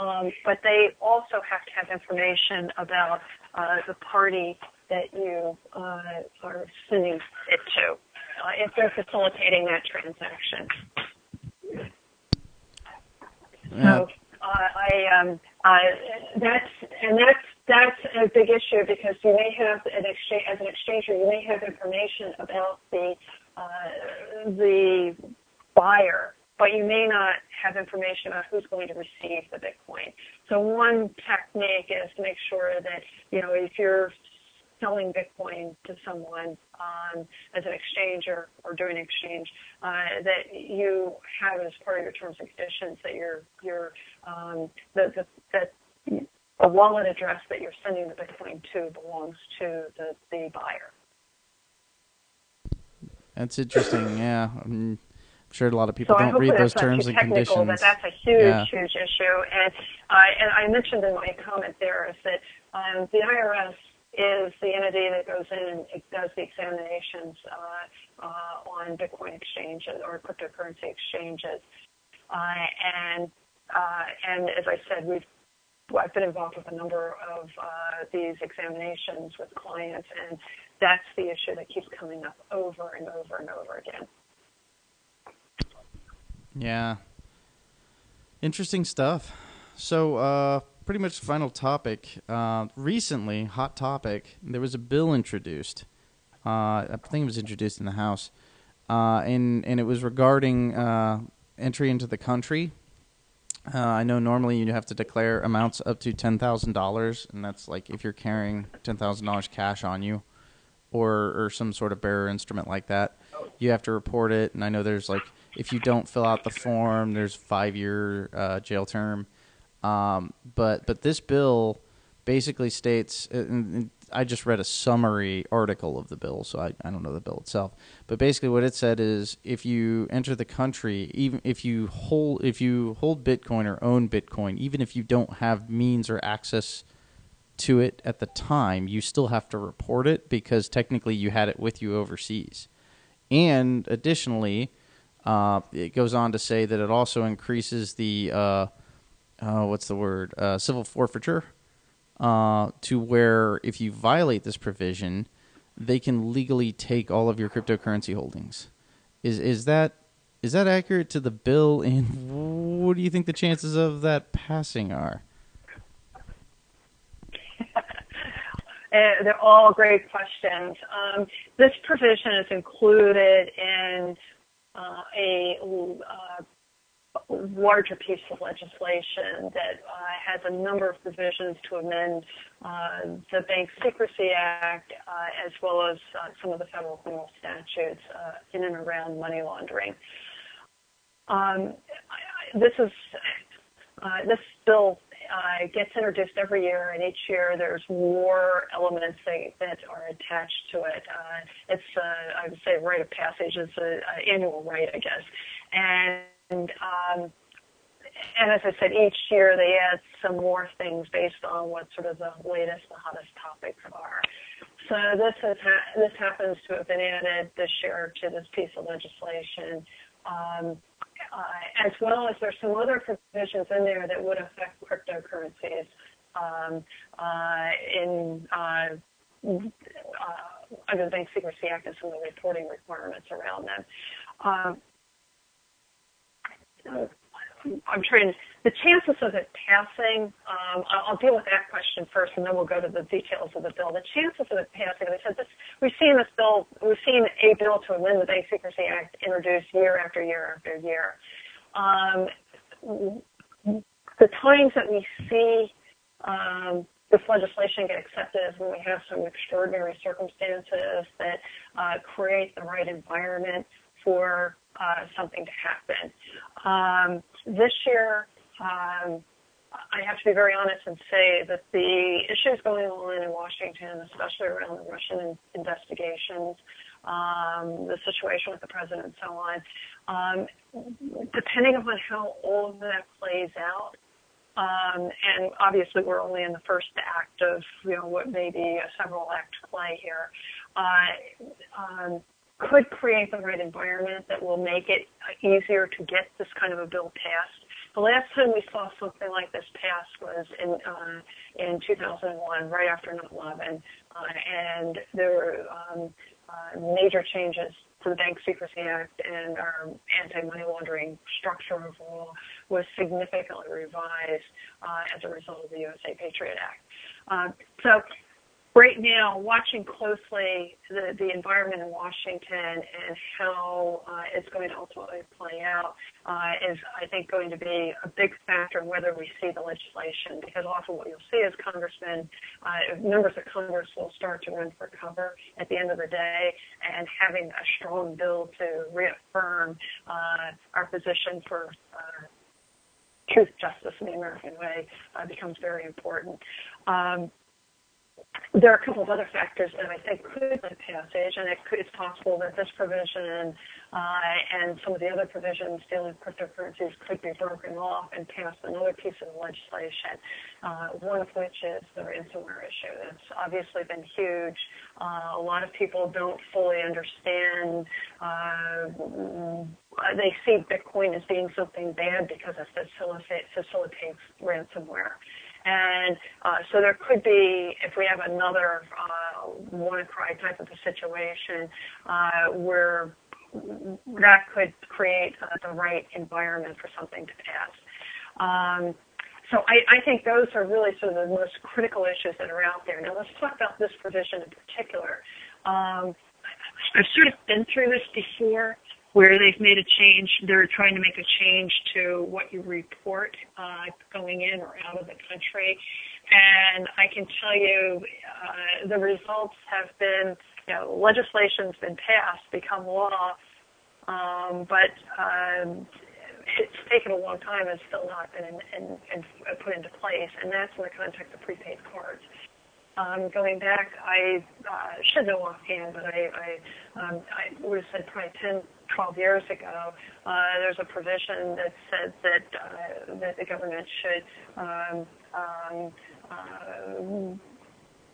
Um, but they also have to have information about uh, the party that you uh, are sending it to, uh, if they're facilitating that transaction. Yeah. So uh, I, um, I, that's and that's that's a big issue because you may have an exchange as an exchanger, you may have information about the uh, the buyer. But you may not have information about who's going to receive the Bitcoin. So one technique is to make sure that, you know, if you're selling Bitcoin to someone um, as an exchange or, or doing an exchange, uh, that you have as part of your terms and conditions that you're, you're um, that, that, that a wallet address that you're sending the Bitcoin to belongs to the, the buyer. That's interesting, yeah. Um... Sure, a lot of people so don't read those terms and conditions. But that's a huge, yeah. huge issue. And, uh, and I mentioned in my comment there is that um, the I R S is the entity that goes in and does the examinations uh, uh, on Bitcoin exchanges or cryptocurrency exchanges. Uh, and uh, and as I said, we've I've been involved with a number of uh, these examinations with clients, and that's the issue that keeps coming up over and over and over again. Yeah. Interesting stuff. So uh, pretty much the final topic. Uh, recently, hot topic, there was a bill introduced. Uh, I think it was introduced in the House. Uh, and, and it was regarding uh, entry into the country. Uh, I know normally you have to declare amounts up to ten thousand dollars, and that's like if you're carrying ten thousand dollars cash on you or, or some sort of bearer instrument like that. You have to report it, and I know there's like... If you don't fill out the form, there's five year uh, jail term. Um, but but this bill basically states, and I just read a summary article of the bill, so I, I don't know the bill itself. But basically, what it said is, if you enter the country, even if you hold if you hold Bitcoin or own Bitcoin, even if you don't have means or access to it at the time, you still have to report it because technically you had it with you overseas. And additionally. Uh, it goes on to say that it also increases the, uh, uh, what's the word, uh, civil forfeiture uh, to where if you violate this provision, they can legally take all of your cryptocurrency holdings. Is is that is that accurate to the bill? And what do you think the chances of that passing are? They're all great questions. Um, this provision is included in uh, a uh, larger piece of legislation that uh, has a number of provisions to amend uh, the Bank Secrecy Act, uh, as well as uh, some of the federal criminal statutes uh, in and around money laundering. Um, I, I, this is uh, this bill. Uh, gets introduced every year, and each year there's more elements that, that are attached to it. Uh, it's, uh, I would say, rite of passage is an annual rite, I guess. And um, and as I said, each year they add some more things based on what sort of the latest, the hottest topics are. So this has ha this happens to have been added this year to this piece of legislation. Um, Uh, as well as there's some other provisions in there that would affect cryptocurrencies um, uh, in uh, uh, under the Bank Secrecy Act and some of the reporting requirements around them. Um, I'm trying. The chances of it passing. Um, I'll deal with that question first, and then we'll go to the details of the bill. The chances of it passing. I said this. We've seen this bill. We've seen a bill to amend the Bank Secrecy Act introduced year after year after year. Um, the times that we see um, this legislation get accepted is when we have some extraordinary circumstances that uh, create the right environment for uh, something to happen. Um, this year, um, I have to be very honest and say that the issues going on in Washington, especially around the Russian investigations, um, the situation with the president and so on, um, depending upon how all of that plays out, um, and obviously we're only in the first act of, you know, what may be a several act play here, uh, um, could create the right environment that will make it easier to get this kind of a bill passed. The last time we saw something like this passed was in uh, in two thousand one, right after nine eleven, uh, and there were um, uh, major changes to the Bank Secrecy Act, and our anti-money laundering structure overall was significantly revised uh, as a result of the U S A Patriot Act. Uh, so. Right now, watching closely the, the environment in Washington and how uh, it's going to ultimately play out uh, is, I think, going to be a big factor in whether we see the legislation, because often what you'll see is congressmen, uh, members of Congress will start to run for cover at the end of the day, and having a strong bill to reaffirm uh, our position for uh, truth, justice, and the American way uh, becomes very important. Um, There are a couple of other factors that I think could be passage, and it could, it's possible that this provision uh, and some of the other provisions dealing with cryptocurrencies could be broken off and passed another piece of legislation, uh, one of which is the ransomware issue. That's obviously been huge. Uh, a lot of people don't fully understand. Uh, they see Bitcoin as being something bad because it facilitates, facilitates ransomware. And uh, so there could be, if we have another uh, WannaCry type of a situation, uh, where that could create uh, the right environment for something to pass. Um, so I, I think those are really sort of the most critical issues that are out there. Now let's talk about this provision in particular. Um, I've sort of been through this before, where they've made a change, they're trying to make a change to what you report uh, going in or out of the country. And I can tell you uh, the results have been, you know, legislation's been passed, become law, um, but um, it's taken a long time and still not been in, in, in put into place, and that's in the context of prepaid cards. Um, going back, I uh, should know offhand, but I, I, um, I would have said probably ten, twelve years ago, uh, there's a provision that said that, uh, that the government should um, um, uh,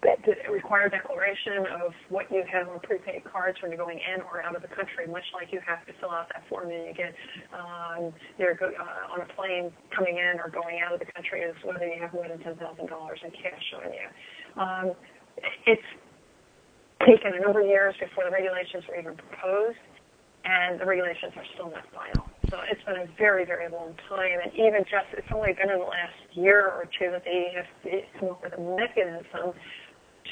that require a declaration of what you have on prepaid cards when you're going in or out of the country, much like you have to fill out that form that you get um, you're go, uh, on a plane coming in or going out of the country, is whether you have more than ten thousand dollars in cash on you. Um, it's taken a number of years before the regulations were even proposed, and the regulations are still not final. So it's been a very, very long time, and even just, it's only been in the last year or two that they have come up with a mechanism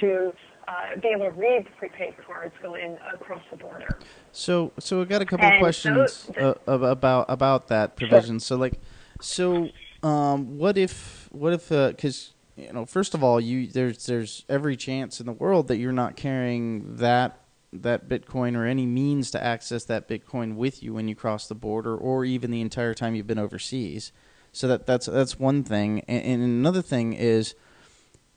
to uh, be able to read the prepaid cards going across the border. So, so we've got a couple and of questions so the, uh, about about that provision. Sure. So, like, so um, what if what if because uh, you know, first of all, you there's there's every chance in the world that you're not carrying that. that Bitcoin or any means to access that Bitcoin with you when you cross the border, or even the entire time you've been overseas. So that that's that's one thing. And, and another thing is,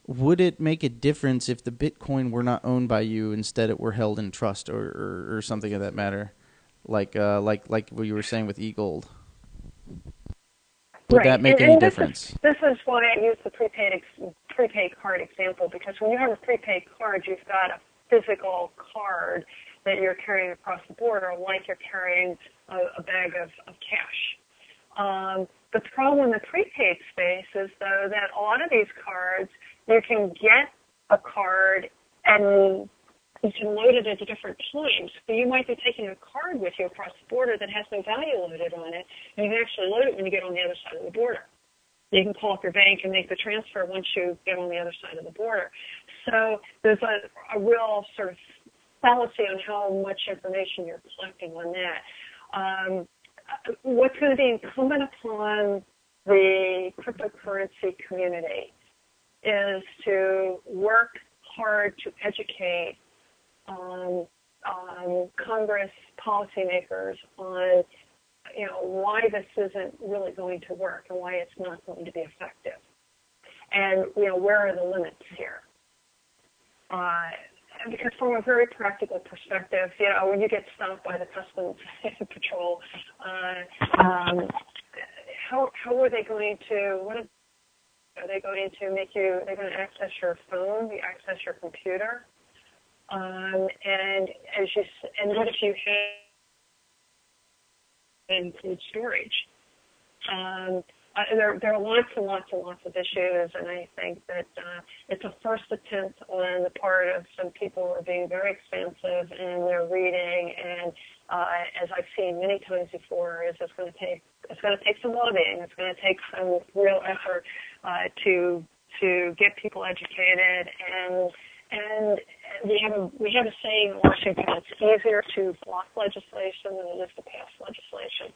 would it make a difference if the Bitcoin were not owned by you, instead it were held in trust or, or, or something of that matter, like uh, like like what you were saying with e-gold? Would right. that make and, any and this difference? Is, this is why I use the prepaid ex prepaid card example, because when you have a prepaid card, you've got a physical card that you're carrying across the border, like you're carrying a, a bag of, of cash. Um, the problem in the prepaid space is, though, that a lot of these cards, you can get a card and you can load it at a different time. So you might be taking a card with you across the border that has no value loaded on it, and you can actually load it when you get on the other side of the border. You can call up your bank and make the transfer once you get on the other side of the border. So there's a, a real sort of fallacy on how much information you're collecting on that. Um, what's going to be incumbent upon the cryptocurrency community is to work hard to educate um, um, Congress policymakers on you know, why this isn't really going to work and why it's not going to be effective. And, you know, where are the limits here? Uh, because from a very practical perspective, you know, when you get stopped by the Customs Patrol, uh, um, how, how are they going to, what is, are they going to make you, they're going to access your phone, you access your computer, um, and as you, and what if you have, include storage. Um, uh, there, there are lots and lots and lots of issues, and I think that uh, it's a first attempt on the part of some people who are being very expansive and they're reading. And uh, as I've seen many times before, is it's going to take it's going to take some lobbying. It's going to take some real effort uh, to to get people educated. And and we have a we have a saying in Washington: it's easier to block legislation than it is to pass legislation.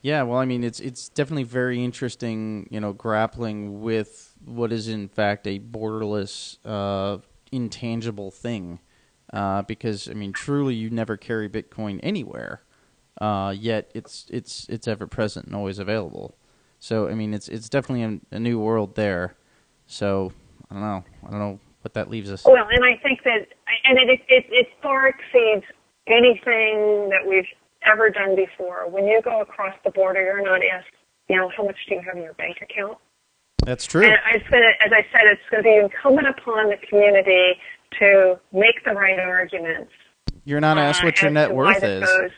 Yeah, well, I mean, it's it's definitely very interesting, you know, grappling with what is in fact a borderless, uh, intangible thing, uh, because I mean, truly, you never carry Bitcoin anywhere, uh, yet it's it's it's ever present and always available. So, I mean, it's it's definitely a, a new world there. So, I don't know, I don't know. But that leaves us. Well, and I think that, and it, it, it far exceeds anything that we've ever done before. When you go across the border, you're not asked, you know, how much do you have in your bank account? That's true. And I said, as I said, it's going to be incumbent upon the community to make the right arguments. You're not asked uh, what your net worth is. Goes.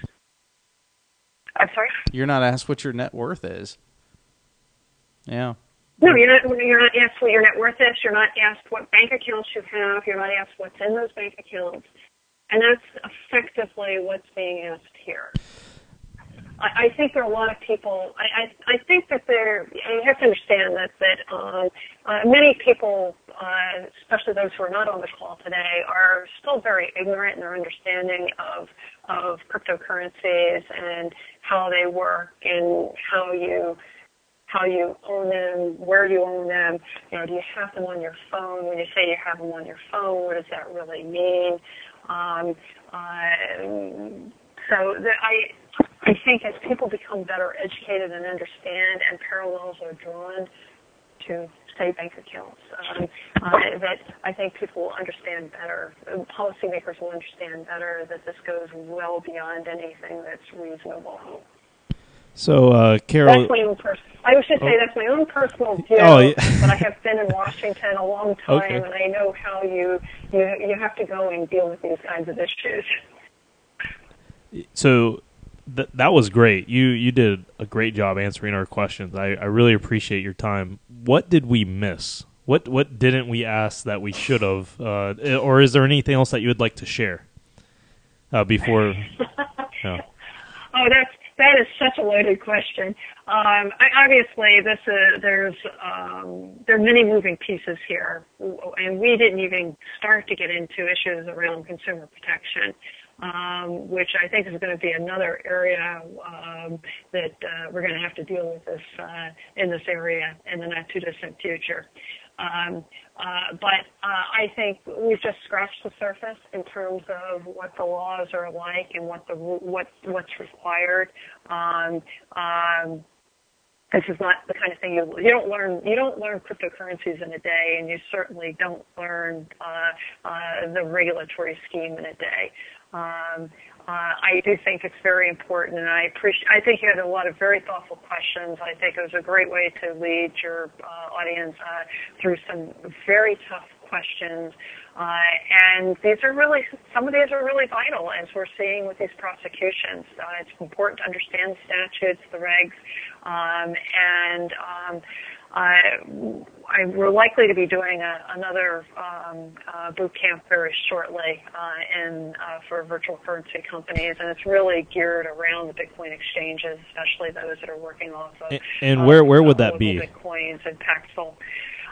I'm sorry? You're not asked what your net worth is. Yeah. No, you're not, you're not asked what your net worth is. You're not asked what bank accounts you have. You're not asked what's in those bank accounts. And that's effectively what's being asked here. I, I think there are a lot of people, I, I, I think that there, you have to understand that, that um, uh, many people, uh, especially those who are not on the call today, are still very ignorant in their understanding of, of cryptocurrencies and how they work and how you... how you own them, where you own them, you know, do you have them on your phone? When you say you have them on your phone, what does that really mean? Um, uh, so the, I I think as people become better educated and understand, and parallels are drawn to, say, bank accounts, um, uh, that I think people will understand better, policymakers will understand better that this goes well beyond anything that's reasonable. So, uh, Carol... That's my own personal... I was just oh. say that's my own personal view, oh, yeah. But I have been in Washington a long time, okay. and I know how you, you you have to go and deal with these kinds of issues. So th that was great. You you did a great job answering our questions. I, I really appreciate your time. What did we miss? What what didn't we ask that we should have? Uh, or is there anything else that you would like to share uh, before? no. Oh, that's. That is such a loaded question. Um, I, obviously, this is, there's um, there are many moving pieces here, and we didn't even start to get into issues around consumer protection, um, which I think is going to be another area um, that uh, we're going to have to deal with this uh, in this area in the not too distant future. Um, uh, but uh, I think we've just scratched the surface in terms of what the laws are like and what the what what's required. Um, um, this is not the kind of thing you you don't learn. You don't learn cryptocurrencies in a day, and you certainly don't learn uh, uh, the regulatory scheme in a day. Um, Uh, I do think it's very important, and I appreciate. I think you had a lot of very thoughtful questions. I think it was a great way to lead your uh, audience uh, through some very tough questions, uh, and these are really some of these are really vital as we're seeing with these prosecutions. Uh, it's important to understand the statutes, the regs, um, and. Um, I, I, we're likely to be doing a, another um, uh, boot camp very shortly uh, in, uh, for virtual currency companies, and it's really geared around the Bitcoin exchanges, especially those that are working off of. And, and um, where where would that be? Bitcoins and Paxful.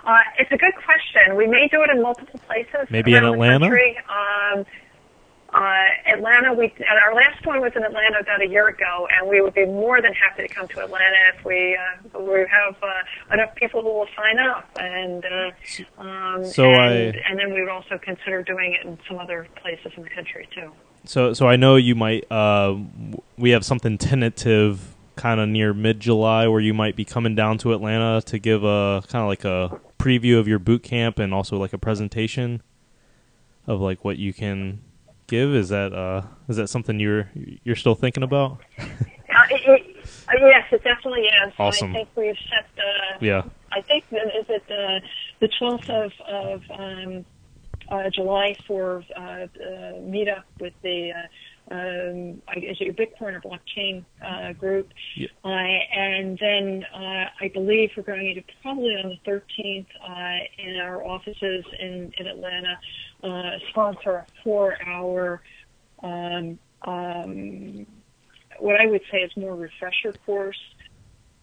Uh, it's a good question. We may do it in multiple places. Maybe in Atlanta. Um, uh, Atlanta. We our last one was in Atlanta about a year ago, and we would be more than happy to come to Atlanta if we uh, we have uh, enough people who will sign up, and uh, um, so and, I, and then we would also consider doing it in some other places in the country too. So so I know you might uh, we have something tentative kind of near mid July where you might be coming down to Atlanta to give a kind of like a preview of your boot camp and also like a presentation of like what you can. Give is that uh is that something you're you're still thinking about? uh, it, it, uh, yes, it definitely is. Awesome. I think we've set the yeah. I think is it the the twelfth of of um, uh, July for uh, uh, meetup with the uh, um is it your Bitcoin or blockchain uh, group, yeah. uh, and then uh, I believe we're going to probably on the thirteenth uh, in our offices in in Atlanta. Uh, sponsor for our um, um, what I would say is more refresher course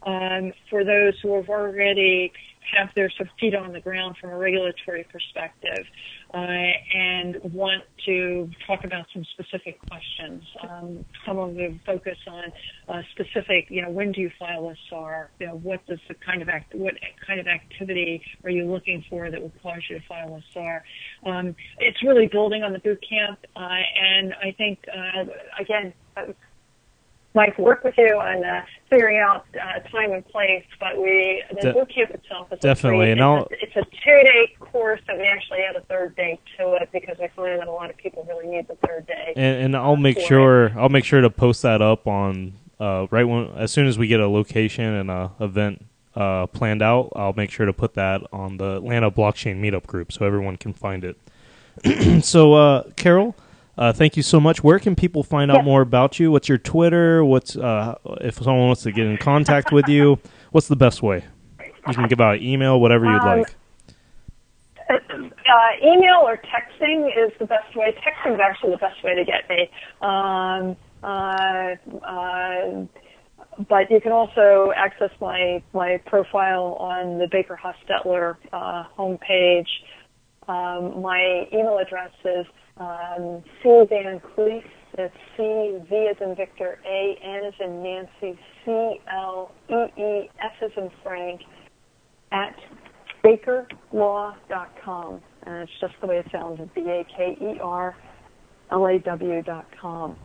um, for those who have already have their sort of feet on the ground from a regulatory perspective uh, and want to talk about some specific questions. Um, some of them focus on uh, specific, you know, when do you file a S A R? You know, what does the kind of act, what kind of activity are you looking for that will cause you to file a S A R? Um, it's really building on the boot camp, uh, and I think uh, again. Uh, Mike, work with you on uh, figuring out uh, time and place, but we the De boot camp itself is definitely, and I'll, it's a two-day course, and we actually add a third day to it because we find that a lot of people really need the third day. And, and I'll make sure it. I'll make sure to post that up on uh, right when as soon as we get a location and a event uh, planned out. I'll make sure to put that on the Atlanta Blockchain Meetup group so everyone can find it. So, uh, Carol. Uh, thank you so much. Where can people find out yeah. more about you? What's your Twitter? What's uh, if someone wants to get in contact with you? What's the best way? You can give out an email, whatever you'd um, like. Uh, email or texting is the best way. Texting is actually the best way to get me. Um, uh, uh, But you can also access my my profile on the Baker Hostetler uh, homepage. Um, my email address is. Um, Carol Van Cleef, that's C, V as in Victor, A, N as in Nancy, C, L, E, E, S as in Frank, at baker law dot com. And it's just the way it sounds, B A K E R L A W dot com.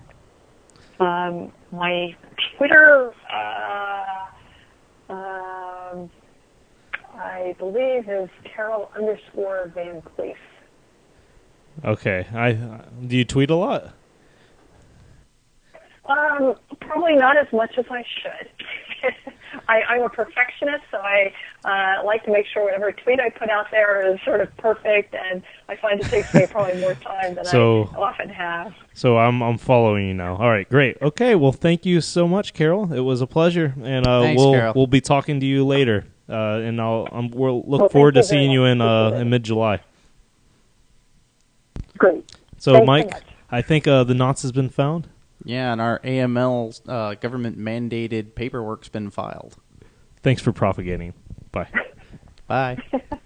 Um, my Twitter, uh, um, I believe is Carol underscore Van Cleef. Okay. I do you tweet a lot? Um, probably not as much as I should. I, I'm a perfectionist, so I uh, like to make sure whatever tweet I put out there is sort of perfect, and I find it takes me probably more time than so, I often have. So I'm I'm following you now. All right, great. Okay, well, thank you so much, Carol. It was a pleasure, and uh, Thanks, we'll Carol. we'll be talking to you later, uh, and I'll um, we'll look well, forward to seeing you in uh, in mid July. Great. So, Thanks Mike, so I think uh, the Knots has been found. Yeah, and our A M L uh, government-mandated paperwork's been filed. Thanks for propagating. Bye. Bye.